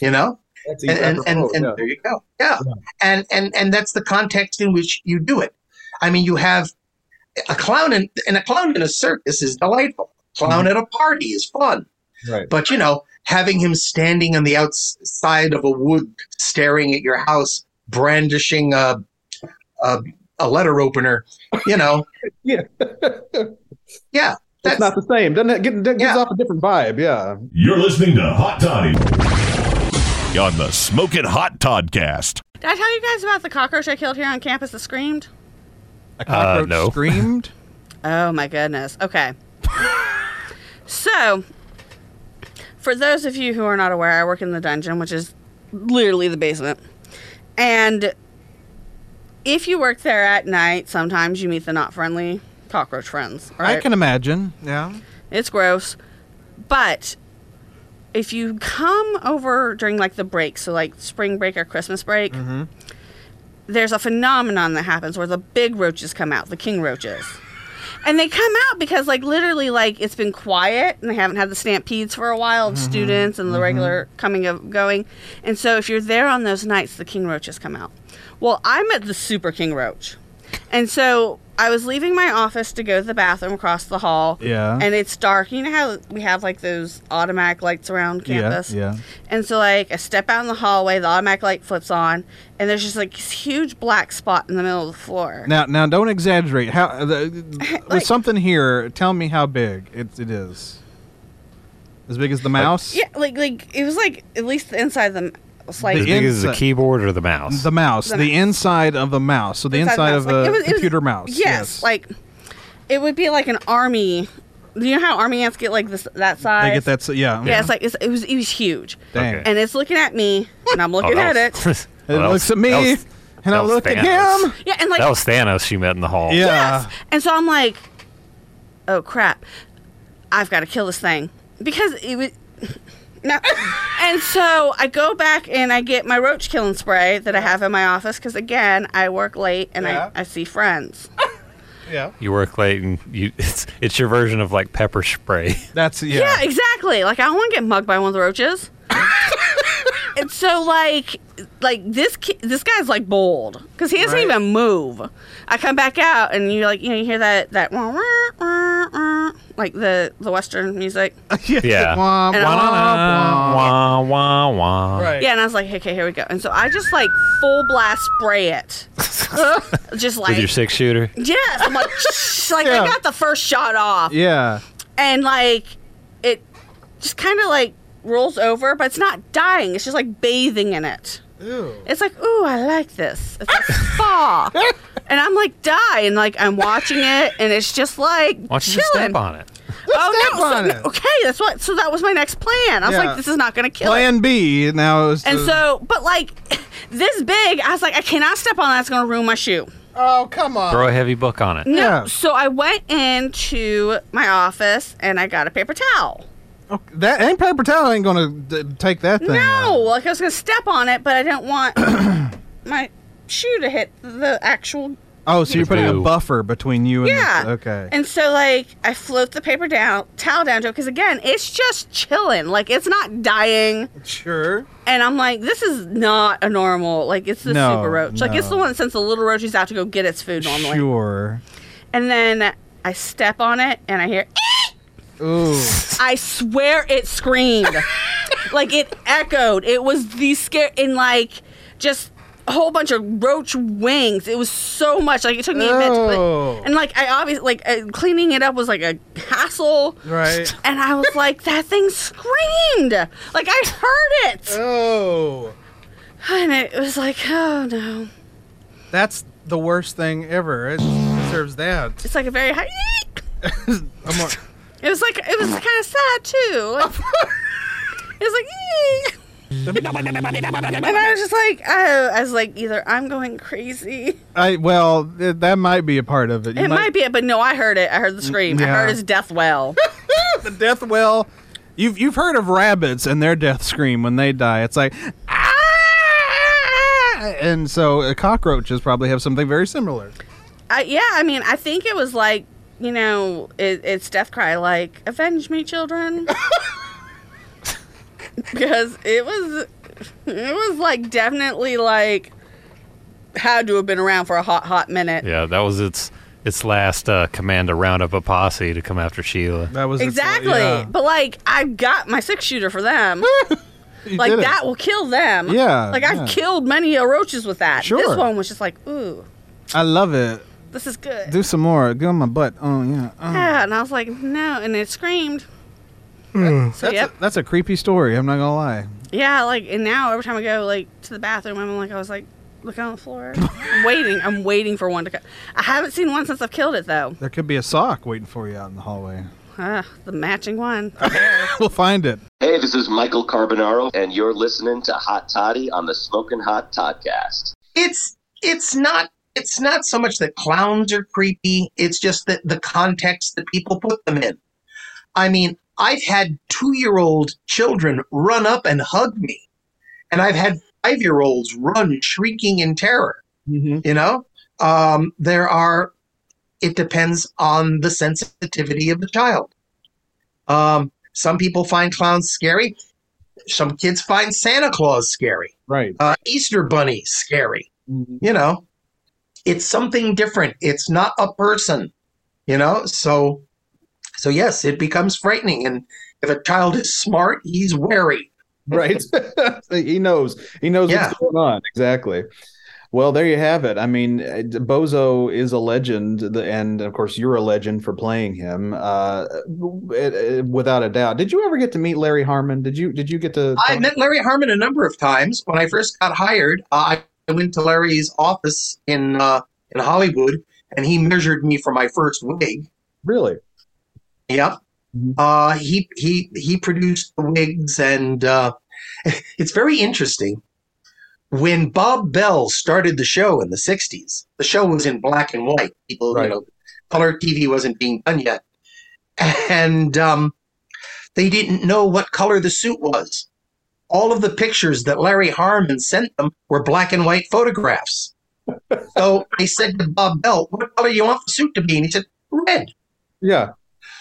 You know. That's exactly and and, and, and yeah. there you go. Yeah. yeah. And and and that's the context in which you do it. I mean, you have a clown in, and a clown in a circus is delightful. A clown mm-hmm. at a party is fun. Right. But, you know, having him standing on the outside of a wood, staring at your house, brandishing a a, a letter opener, you know. yeah. yeah. That's it's not the same. Doesn't it? Get, gives yeah. off a different vibe. Yeah. You're listening to Hot Toddy on the Smokin' Hot Toddcast. Did I tell you guys about the cockroach I killed here on campus that screamed? A cockroach uh, no. screamed? Oh, my goodness. Okay. So, for those of you who are not aware, I work in the dungeon, which is literally the basement. And if you work there at night, sometimes you meet the not-friendly cockroach friends, right? I can imagine, yeah. It's gross. But if you come over during, like, the break, so, like, spring break or Christmas break, mm-hmm. there's a phenomenon that happens where the big roaches come out, the king roaches. And they come out because, like, literally, like, it's been quiet and they haven't had the stampedes for a while of mm-hmm. students and the mm-hmm. regular coming and going. And so if you're there on those nights, the king roaches come out. Well, I met the super king roach. And so I was leaving my office to go to the bathroom across the hall. Yeah. And it's dark. You know how we have, like, those automatic lights around campus? Yeah, yeah. And so, like, I step out in the hallway, the automatic light flips on, and there's just, like, this huge black spot in the middle of the floor. Now, now don't exaggerate. How the, like, with something here, tell me how big it, it is. As big as the mouse? Like, yeah, like, like it was, like, at least the inside of the Like as big as the keyboard or the mouse? The mouse. The, the mouse. Inside of the mouse. So the inside, inside of, the mouse. Of a like, was, computer was, mouse. Yes, yes. Like, it would be like an army. You know how army ants get like this that size? They get that, yeah. Yeah, yeah. It's like, it's, it, was, it was huge. Dang. And it's looking at me, and I'm looking oh, at was, it. It well, looks was, at me, was, and I look Thanos. At him. Yeah, and like, that was Thanos she met in the hall. Yeah. Yes. And so I'm like, oh, crap. I've got to kill this thing. Because it was... No. And so I go back and I get my roach killing spray that I have in my office because, again, I work late and yeah. I, I see friends. Yeah. You work late and you it's, it's your version of, like, pepper spray. That's, yeah. Yeah, exactly. Like, I don't want to get mugged by one of the roaches. And so, like, like this ki- this guy's, like, bold because he doesn't right. even move. I come back out and you're like, you know, you hear that, that wah, wah, wah, wah, like the, the Western music. Yeah. yeah. Wah, wah, wah, wah, wah, wah. Right. Yeah, and I was like, okay, here we go. And so I just, like, full blast spray it. Just like. With your six shooter? Yes. I'm like, like yeah. I got the first shot off. Yeah. And, like, it just kind of, like, rolls over, but it's not dying. It's just like bathing in it. Ew. It's like, ooh, I like this. It's like spa. And I'm like, die. And like, I'm watching it, and it's just like watching you step on it. Let's oh, no, on so, it. Okay, that's what. So that was my next plan. I was yeah. like, this is not going to kill plan it. Plan B. Now. Is and the... so, but like, this big, I was like, I cannot step on that. It's going to ruin my shoe. Oh, come on. Throw a heavy book on it. No. Yeah. So I went into my office, and I got a paper towel. Oh, that ain't paper towel ain't going to d- take that thing. No, out. Like I was going to step on it, but I didn't want my shoe to hit the actual. Oh, so you're putting a buffer between you and yeah. the, okay. And so like I float the paper down, towel down to it because again, it's just chilling. Like it's not dying. Sure. And I'm like, this is not a normal. Like it's the no, super roach. No. Like it's the one that sends the little roaches out to go get its food normally. Sure. And then I step on it and I hear. Ooh. I swear it screamed. Like it echoed. It was the scare in like just a whole bunch of roach wings. It was so much. Like it took me oh. a minute to put, and like I obviously like uh, cleaning it up was like a hassle. Right. And I was like, that thing screamed. Like I heard it. Oh. And it was like, oh, no. That's the worst thing ever. It deserves that. It's like a very high... I'm on... It was like, it was kind of sad, too. Like, it was like... Ee. And I was just like, oh, I was like, either I'm going crazy. I well, it, that might be a part of it. You it might, might be it, but no, I heard it. I heard the scream. Yeah. I heard his death wail. The death wail. You've you've heard of rabbits and their death scream when they die. It's like, ah! And so uh, cockroaches probably have something very similar. Uh, yeah, I mean, I think it was like, you know, it, it's death cry, like, avenge me, children. Because it was, it was like definitely like had to have been around for a hot, hot minute. Yeah, that was its its last uh, command to round up a posse to come after Sheila. That was exactly. Its, uh, yeah. But like, I got my six shooter for them. Like that will kill them. Yeah. Like I've yeah. killed many roaches with that. Sure. This one was just like, ooh. I love it. This is good. Do some more. Get on my butt. Oh yeah. Oh. Yeah, and I was like, no, and it screamed. Mm. So, that's, yep. a, that's a creepy story, I'm not gonna lie. Yeah, like, and now every time I go like to the bathroom, I'm like, I was like, looking on the floor. I'm waiting, I'm waiting for one to come. I haven't seen one since I've killed it, though. There could be a sock waiting for you out in the hallway. Ah, the matching one. We'll find it. Hey, this is Michael Carbonaro, and you're listening to Hot Toddy on the Smokin' Hot Toddcast. It's, it's not... It's not so much that clowns are creepy, it's just that the context that people put them in. I mean, I've had two-year-old children run up and hug me, and I've had five-year-olds run shrieking in terror. Mm-hmm. You know, um, there are. It depends on the sensitivity of the child. Um, some people find clowns scary. Some kids find Santa Claus scary. Right. Uh, Easter Bunny scary. Mm-hmm. You know, it's something different. It's not a person. You know, so. So, yes, it becomes frightening. And if a child is smart, he's wary. Right. He knows. He knows yeah. what's going on. Exactly. Well, there you have it. I mean, Bozo is a legend. And, of course, you're a legend for playing him uh, without a doubt. Did you ever get to meet Larry Harmon? Did you Did you get to? I met Larry Harmon a number of times. When I first got hired, uh, I went to Larry's office in uh, in Hollywood, and he measured me for my first wig. Really? Yeah, uh, he he he produced the wigs, and uh, it's very interesting. When Bob Bell started the show in the sixties, the show was in black and white. People, right. You know, color T V wasn't being done yet, and um, they didn't know what color the suit was. All of the pictures that Larry Harmon sent them were black and white photographs. So I said to Bob Bell, "What color do you want the suit to be?" And he said, "Red." Yeah.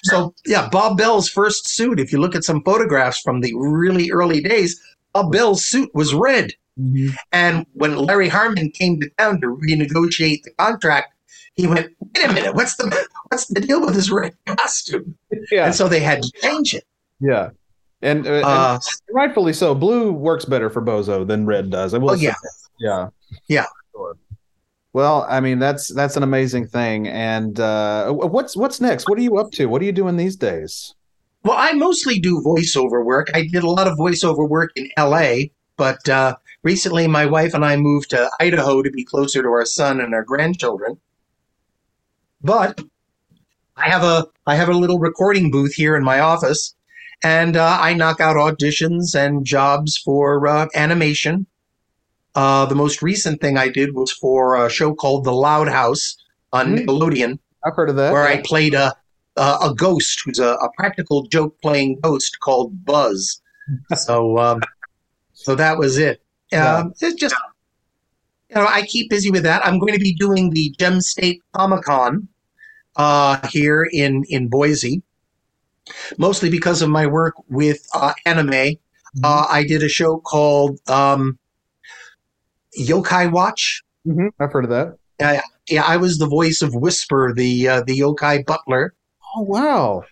So, yeah, Bob Bell's first suit, if you look at some photographs from the really early days, Bob Bell's suit was red. Mm-hmm. And when Larry Harmon came to town to renegotiate the contract, he went, wait a minute, what's the what's the deal with this red costume? Yeah. And so they had to change it. Yeah. And, uh, uh, and rightfully so. Blue works better for Bozo than red does. I will oh, say yeah. That. Yeah. Yeah. Sure. Well, I mean, that's that's an amazing thing. And uh, what's what's next? What are you up to? What are you doing these days? Well, I mostly do voiceover work. I did a lot of voiceover work in L A, but uh, recently my wife and I moved to Idaho to be closer to our son and our grandchildren. But I have a I have a little recording booth here in my office, and uh, I knock out auditions and jobs for uh, animation. Uh, the most recent thing I did was for a show called The Loud House on Nickelodeon. I've heard of that. Where yeah. I played a a, a ghost, who's a, a practical joke playing ghost called Buzz. So, um, so that was it. Um, yeah. It's just, you know, I keep busy with that. I'm going to be doing the Gem State Comic Con uh, here in in Boise, mostly because of my work with uh, anime. Mm-hmm. Uh, I did a show called. Um, Yokai Watch. Mm-hmm. I've heard of that. Uh, yeah, I was the voice of Whisper, the uh, the yokai butler. Oh wow!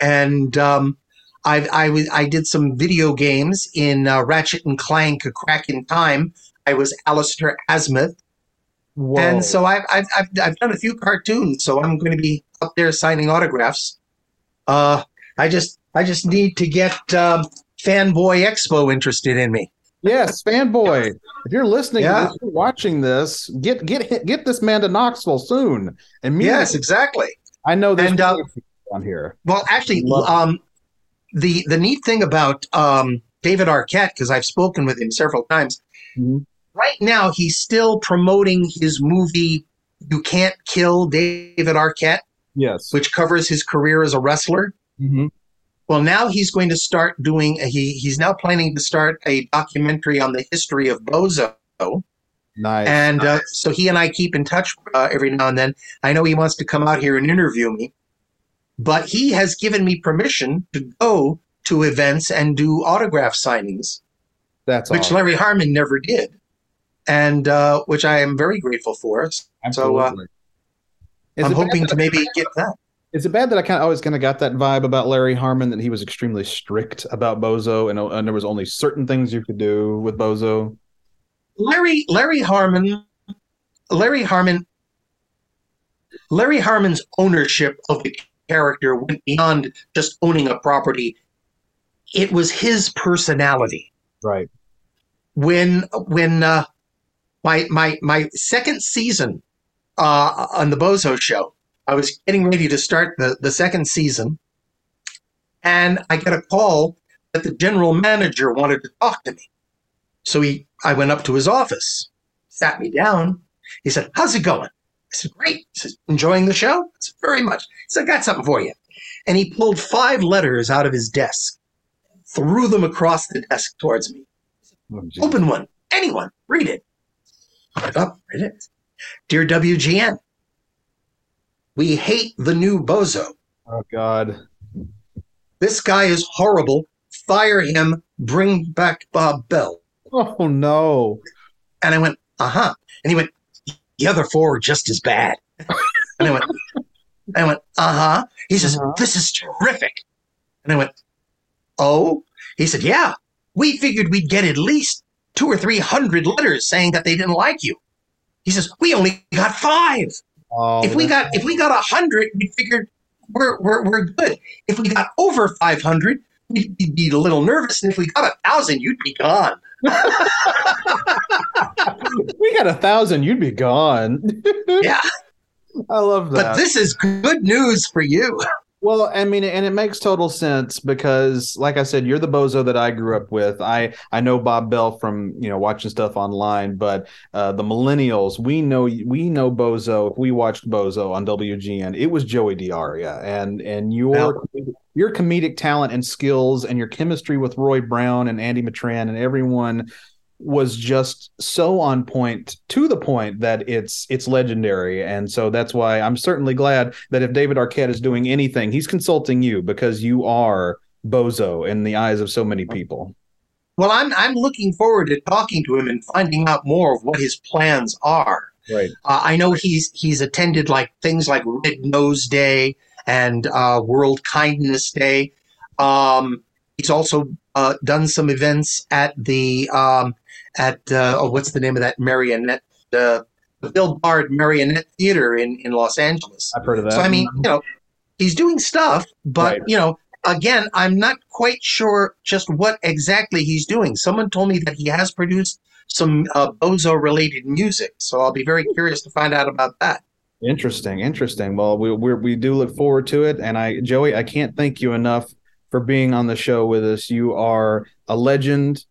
And um, I I was I did some video games in uh, Ratchet and Clank: A Crack in Time. I was Alistair Asmith. Whoa. And so I've I've I've, I've done a few cartoons. So I'm going to be up there signing autographs. Uh, I just I just need to get uh, Fanboy Expo interested in me. Yes, fanboy. If you're listening, yeah. if you're watching this, get get get this man to Knoxville soon. And me yes, and exactly. I know there's and, uh, on here. Well, actually, um, the the neat thing about um, David Arquette, because I've spoken with him several times. Mm-hmm. Right now, he's still promoting his movie "You Can't Kill David Arquette," yes, which covers his career as a wrestler. Mm-hmm. Well, now he's going to start doing. A, he he's now planning to start a documentary on the history of Bozo. Nice. And nice. Uh, so he and I keep in touch uh, every now and then. I know he wants to come out here and interview me, but he has given me permission to go to events and do autograph signings. That's which awesome. Larry Harmon never did, and uh, which I am very grateful for. Absolutely. So uh, I'm hoping to maybe get that. Is it bad that I kind of always kind of got that vibe about Larry Harmon that he was extremely strict about Bozo and, and there was only certain things you could do with Bozo? Larry Larry Harmon Larry Harmon Larry Harmon's ownership of the character went beyond just owning a property. It was his personality. Right. When when uh, my my my second season uh, on the Bozo Show, I was getting ready to start the, the second season, and I get a call that the general manager wanted to talk to me. So he, I went up to his office, sat me down. He said, "How's it going?" I said, "Great." He said, "Enjoying the show?" I said, "Very much." He said, "I got something for you." And he pulled five letters out of his desk, threw them across the desk towards me. Oh, "Open one. Anyone. Read it." I went up, read it. "Dear W G N, we hate the new Bozo. Oh, God. This guy is horrible. Fire him. Bring back Bob Bell." Oh, no. And I went, "Uh-huh." And he went, "The other four are just as bad." And I went, I went, "Uh-huh." He says, uh-huh. "This is terrific." And I went, "Oh?" He said, "Yeah. We figured we'd get at least two or three hundred letters saying that they didn't like you." He says, "We only got five. Oh, if we got if we got a hundred, we figured we're we're we're good. If we got over five hundred, we'd be a little nervous, and if we got a thousand, you'd be gone." We got a thousand, you'd be gone. Yeah, I love that. But this is good news for you. Well, I mean, and it makes total sense because, like I said, you're the Bozo that I grew up with. I, I know Bob Bell from, you know, watching stuff online, but uh, the millennials, we know we know Bozo. If we watched Bozo on W G N, it was Joey D'Auria, and and your your comedic talent and skills and your chemistry with Roy Brown and Andy Matran and everyone was just so on point, to the point that it's it's legendary. And so that's why I'm certainly glad that if David Arquette is doing anything, he's consulting you, because you are Bozo in the eyes of so many people. Well, I'm I'm looking forward to talking to him and finding out more of what his plans are. Right. Uh, I know he's he's attended like things like Red Nose Day and uh, World Kindness Day. Um, he's also uh, done some events at the um, at uh, oh, what's the name of that marionette, uh, the Bill Bard Marionette Theater in, in Los Angeles. I've heard of that. So I mean, you know, he's doing stuff, but right. you know, again, I'm not quite sure just what exactly he's doing. Someone told me that he has produced some uh, Bozo-related music, so I'll be very curious to find out about that. Interesting, interesting. Well, we we we do look forward to it, and I, Joey, I can't thank you enough for being on the show with us. You are a legend.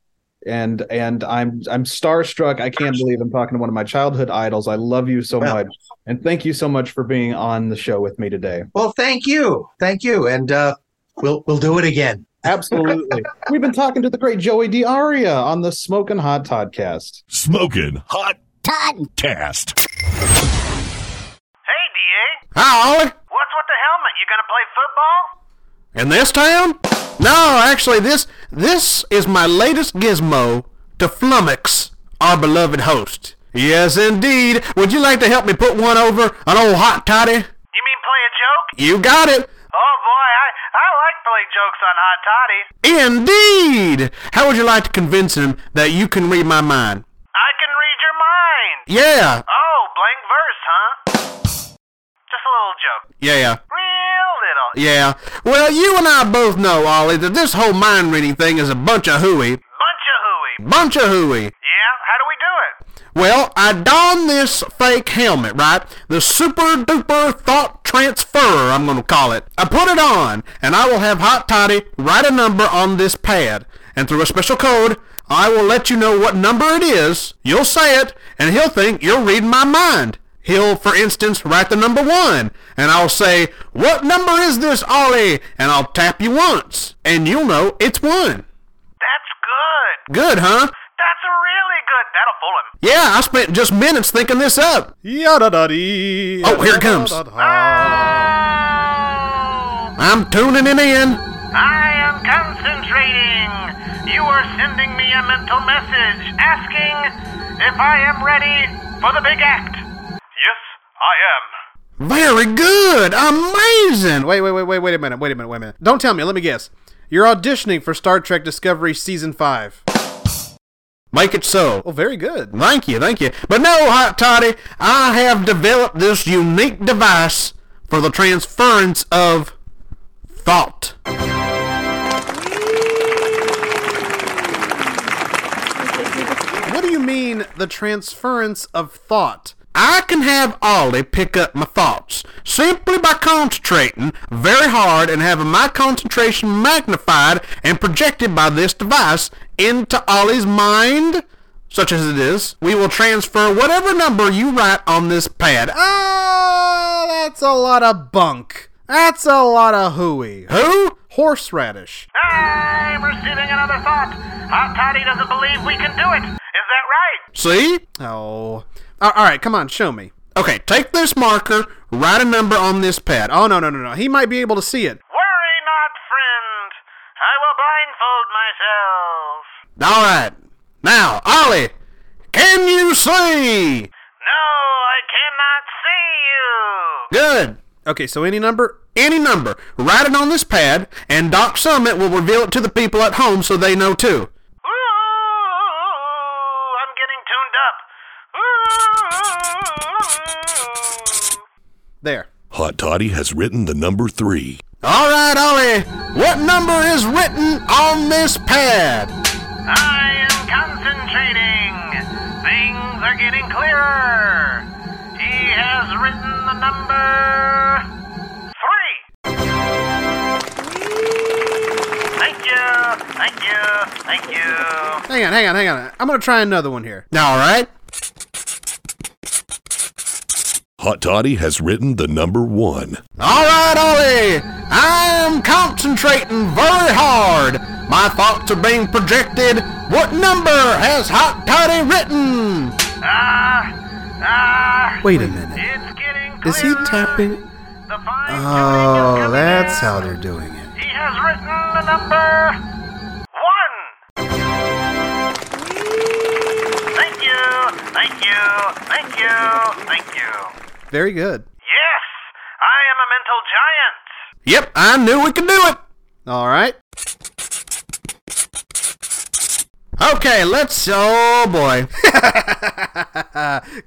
And and I'm I'm starstruck. I can't believe I'm talking to one of my childhood idols. I love you so well, much, and thank you so much for being on the show with me today. Well, thank you, thank you, and uh, we'll we'll do it again. Absolutely. We've been talking to the great Joey D'Auria on the Smokin' Hot Toddcast. Smokin' Hot Toddcast. Hey, D A. Hi, Ollie. What's with the helmet? You gonna play football? In this town? No, actually, this this is my latest gizmo to flummox our beloved host. Yes, indeed. Would you like to help me put one over an old hot toddy? You mean play a joke? You got it. Oh, boy, I, I like play jokes on hot toddies. Indeed. How would you like to convince him that you can read my mind? I can read your mind. Yeah. Oh, blank verse, huh? Just a little joke. Yeah, yeah. Yeah. Well, you and I both know, Ollie, that this whole mind-reading thing is a bunch of hooey. Bunch of hooey. Bunch of hooey. Yeah, how do we do it? Well, I don this fake helmet, right? The super duper thought transferer, I'm going to call it. I put it on, and I will have Hot Toddy write a number on this pad. And through a special code, I will let you know what number it is. You'll say it, and he'll think you're reading my mind. He'll, for instance, write the number one, and I'll say, what number is this, Ollie? And I'll tap you once, and you'll know it's one. That's good. Good, huh? That's really good. That'll fool him. Yeah, I spent just minutes thinking this up. Yada-da-dee. Oh, here it comes. Oh. I'm tuning it in. I am concentrating. You are sending me a mental message asking if I am ready for the big act. I am. Very good. Amazing. Wait, wait, wait, wait, wait a minute. Wait a minute, wait a minute. Don't tell me. Let me guess. You're auditioning for Star Trek Discovery Season five. Make it so. Oh, very good. Thank you, thank you. But no, Hot Toddy, I have developed this unique device for the transference of thought. What do you mean, the transference of thought? I can have Ollie pick up my thoughts simply by concentrating very hard and having my concentration magnified and projected by this device into Ollie's mind, such as it is. We will transfer whatever number you write on this pad. Oh, that's a lot of bunk. That's a lot of hooey. Who? Horseradish. I'm receiving another thought. Hot Toddy doesn't believe we can do it. Is that right? See? Oh... All right, come on, show me. Okay, take this marker, write a number on this pad. Oh, no, no, no, no. He might be able to see it. Worry not, friend. I will blindfold myself. All right. Now, Ollie, can you see? No, I cannot see you. Good. Okay, so any number? Any number. Write it on this pad, and Doc Summit will reveal it to the people at home so they know, too. There. Hot Toddy has written the number three. All right, Ollie. What number is written on this pad? I am concentrating. Things are getting clearer. He has written the number three. Thank you. Thank you. Thank you. Hang on, hang on, hang on. I'm going to try another one here. All right. Hot Toddy has written the number one. All right, Ollie. I am concentrating very hard. My thoughts are being projected. What number has Hot Toddy written? Ah, uh, uh, Wait a minute. It's getting clearer. Is he tapping? The fine oh, that's in. How they're doing it. He has written the number one. Thank you. Thank you. Thank you. Thank you. Very good. Yes, I am a mental giant. Yep, I knew we could do it. All right. Okay, let's... Oh, boy.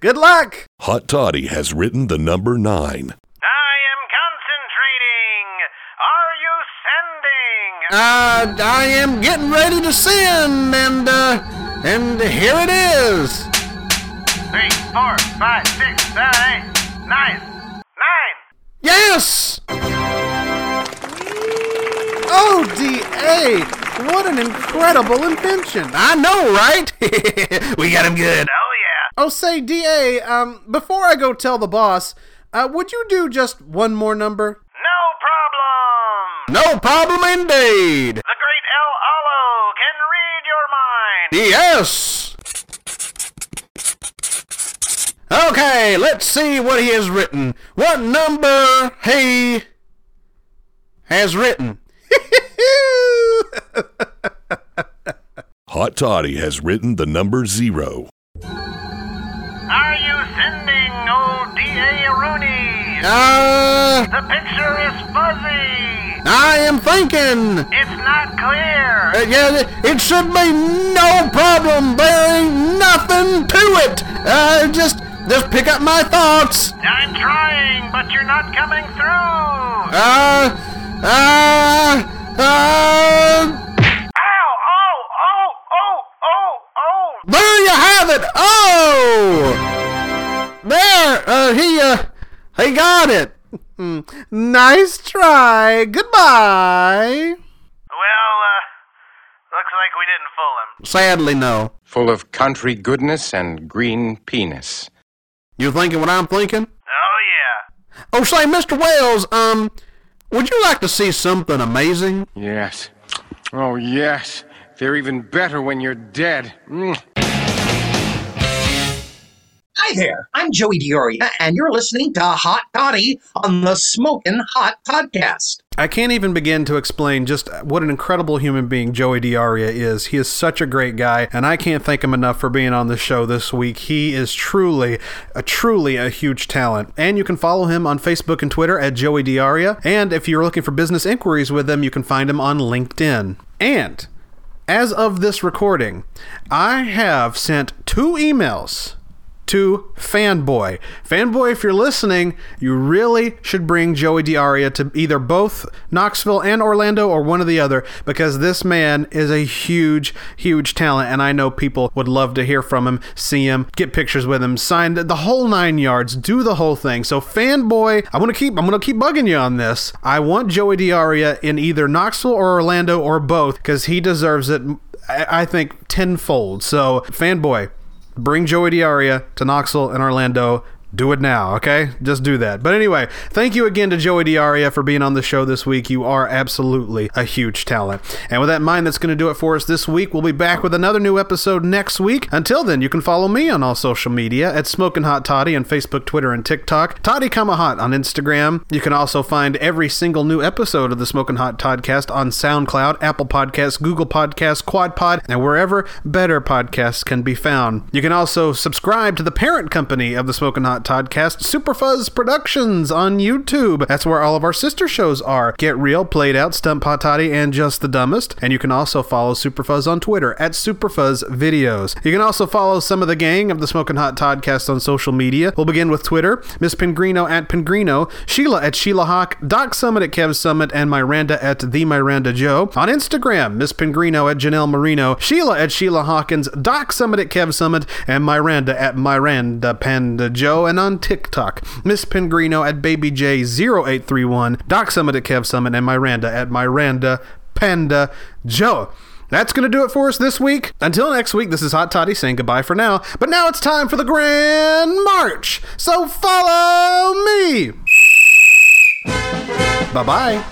Good luck. Hot Toddy has written the number nine. I am concentrating. Are you sending? Uh, I am getting ready to send, and, uh, and here it is. Three, four, five, six, seven, eight. Nine! Nine! Yes! O D A! What an incredible invention! I know, right? We got him good. Oh, yeah. Oh, say, D A, um, before I go tell the boss, uh, would you do just one more number? No problem! No problem indeed! The great El Alo can read your mind! Yes! Okay, let's see what he has written. What number he has written? Hot Toddy has written the number zero. Are you sending old D A Rooney? Uh, the picture is fuzzy. I am thinking. It's not clear. Uh, yeah, it should be no problem. There ain't nothing to it. Uh, just... Just pick up my thoughts. I'm trying, but you're not coming through. Uh, uh, uh. Ow, oh, oh, oh, oh, you have it. Oh, there. Uh, he, uh, he got it. Nice try. Goodbye. Well, uh, looks like we didn't fool him. Sadly, no. Full of country goodness and green penis. You thinking what I'm thinking? Oh, yeah. Oh, say, Mister Wells, um, would you like to see something amazing? Yes. Oh, yes. They're even better when you're dead. Mm. Hi there. I'm Joey D'Auria, and you're listening to Hot Toddy on the Smokin' Hot Toddcast. I can't even begin to explain just what an incredible human being Joey D'Auria is. He is such a great guy, and I can't thank him enough for being on the show this week. He is truly, a, truly a huge talent. And you can follow him on Facebook and Twitter at Joey D'Auria. And if you're looking for business inquiries with him, you can find him on LinkedIn. And as of this recording, I have sent two emails to Fanboy. Fanboy, if you're listening, you really should bring Joey D'Auria to either both Knoxville and Orlando or one or the other, because this man is a huge, huge talent, and I know people would love to hear from him, see him, get pictures with him, sign the whole nine yards, do the whole thing. So Fanboy, I want to keep, I'm going to keep bugging you on this. I want Joey D'Auria in either Knoxville or Orlando or both, because he deserves it, I think, tenfold. So Fanboy, bring Joey D'Auria to Knoxville and Orlando. Do it now, okay? Just do that. But anyway, thank you again to Joey D'Auria for being on the show this week. You are absolutely a huge talent. And with that in mind, that's going to do it for us this week. We'll be back with another new episode next week. Until then, you can follow me on all social media at Smokin' Hot Toddy on Facebook, Twitter, and TikTok. Toddy Comma Hot on Instagram. You can also find every single new episode of the Smokin' Hot Toddcast on SoundCloud, Apple Podcasts, Google Podcasts, QuadPod, and wherever better podcasts can be found. You can also subscribe to the parent company of the Smokin' Hot Toddcast, Superfuzz Productions on YouTube. That's where all of our sister shows are. Get Real, Played Out, Stump Hot Toddy, and Just the Dumbest. And you can also follow Superfuzz on Twitter at Superfuzz Videos. You can also follow some of the gang of the Smokin' Hot Toddcast on social media. We'll begin with Twitter. Miss Pingrino at Pingrino, Sheila at Sheila Hawk, Doc Summit at Kev Summit, and Miranda at The Miranda Joe. On Instagram, Miss Pingrino at Janelle Marino, Sheila at Sheila Hawkins, Doc Summit at Kev Summit, and Miranda at Miranda Panda Joe. And on TikTok, Miss Pingrino at Baby J zero eight three one, Doc Summit at Kev Summit, and Miranda at Miranda Panda Joe. That's going to do it for us this week. Until next week, this is Hot Toddy saying goodbye for now. But now it's time for the Grand March. So follow me. Bye-bye.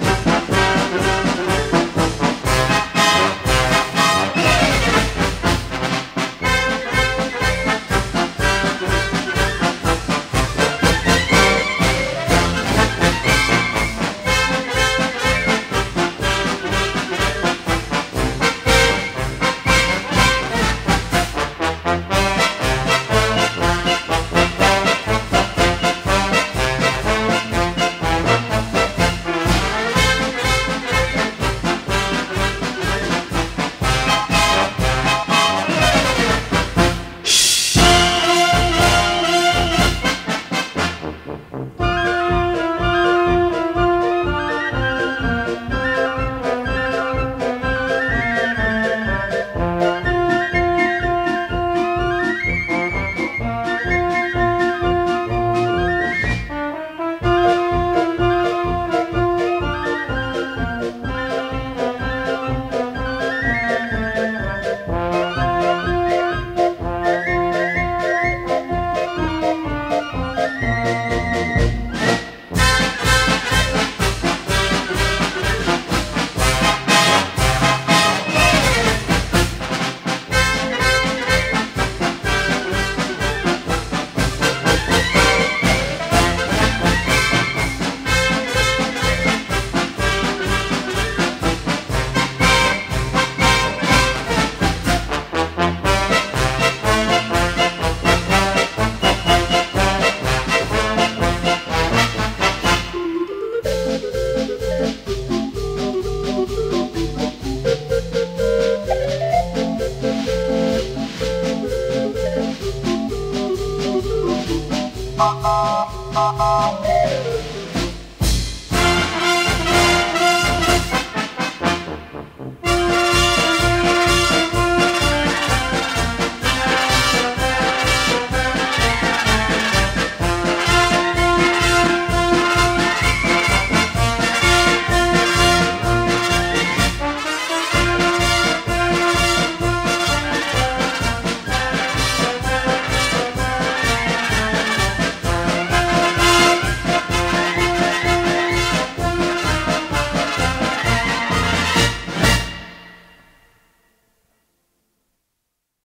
Oh, oh, oh, oh.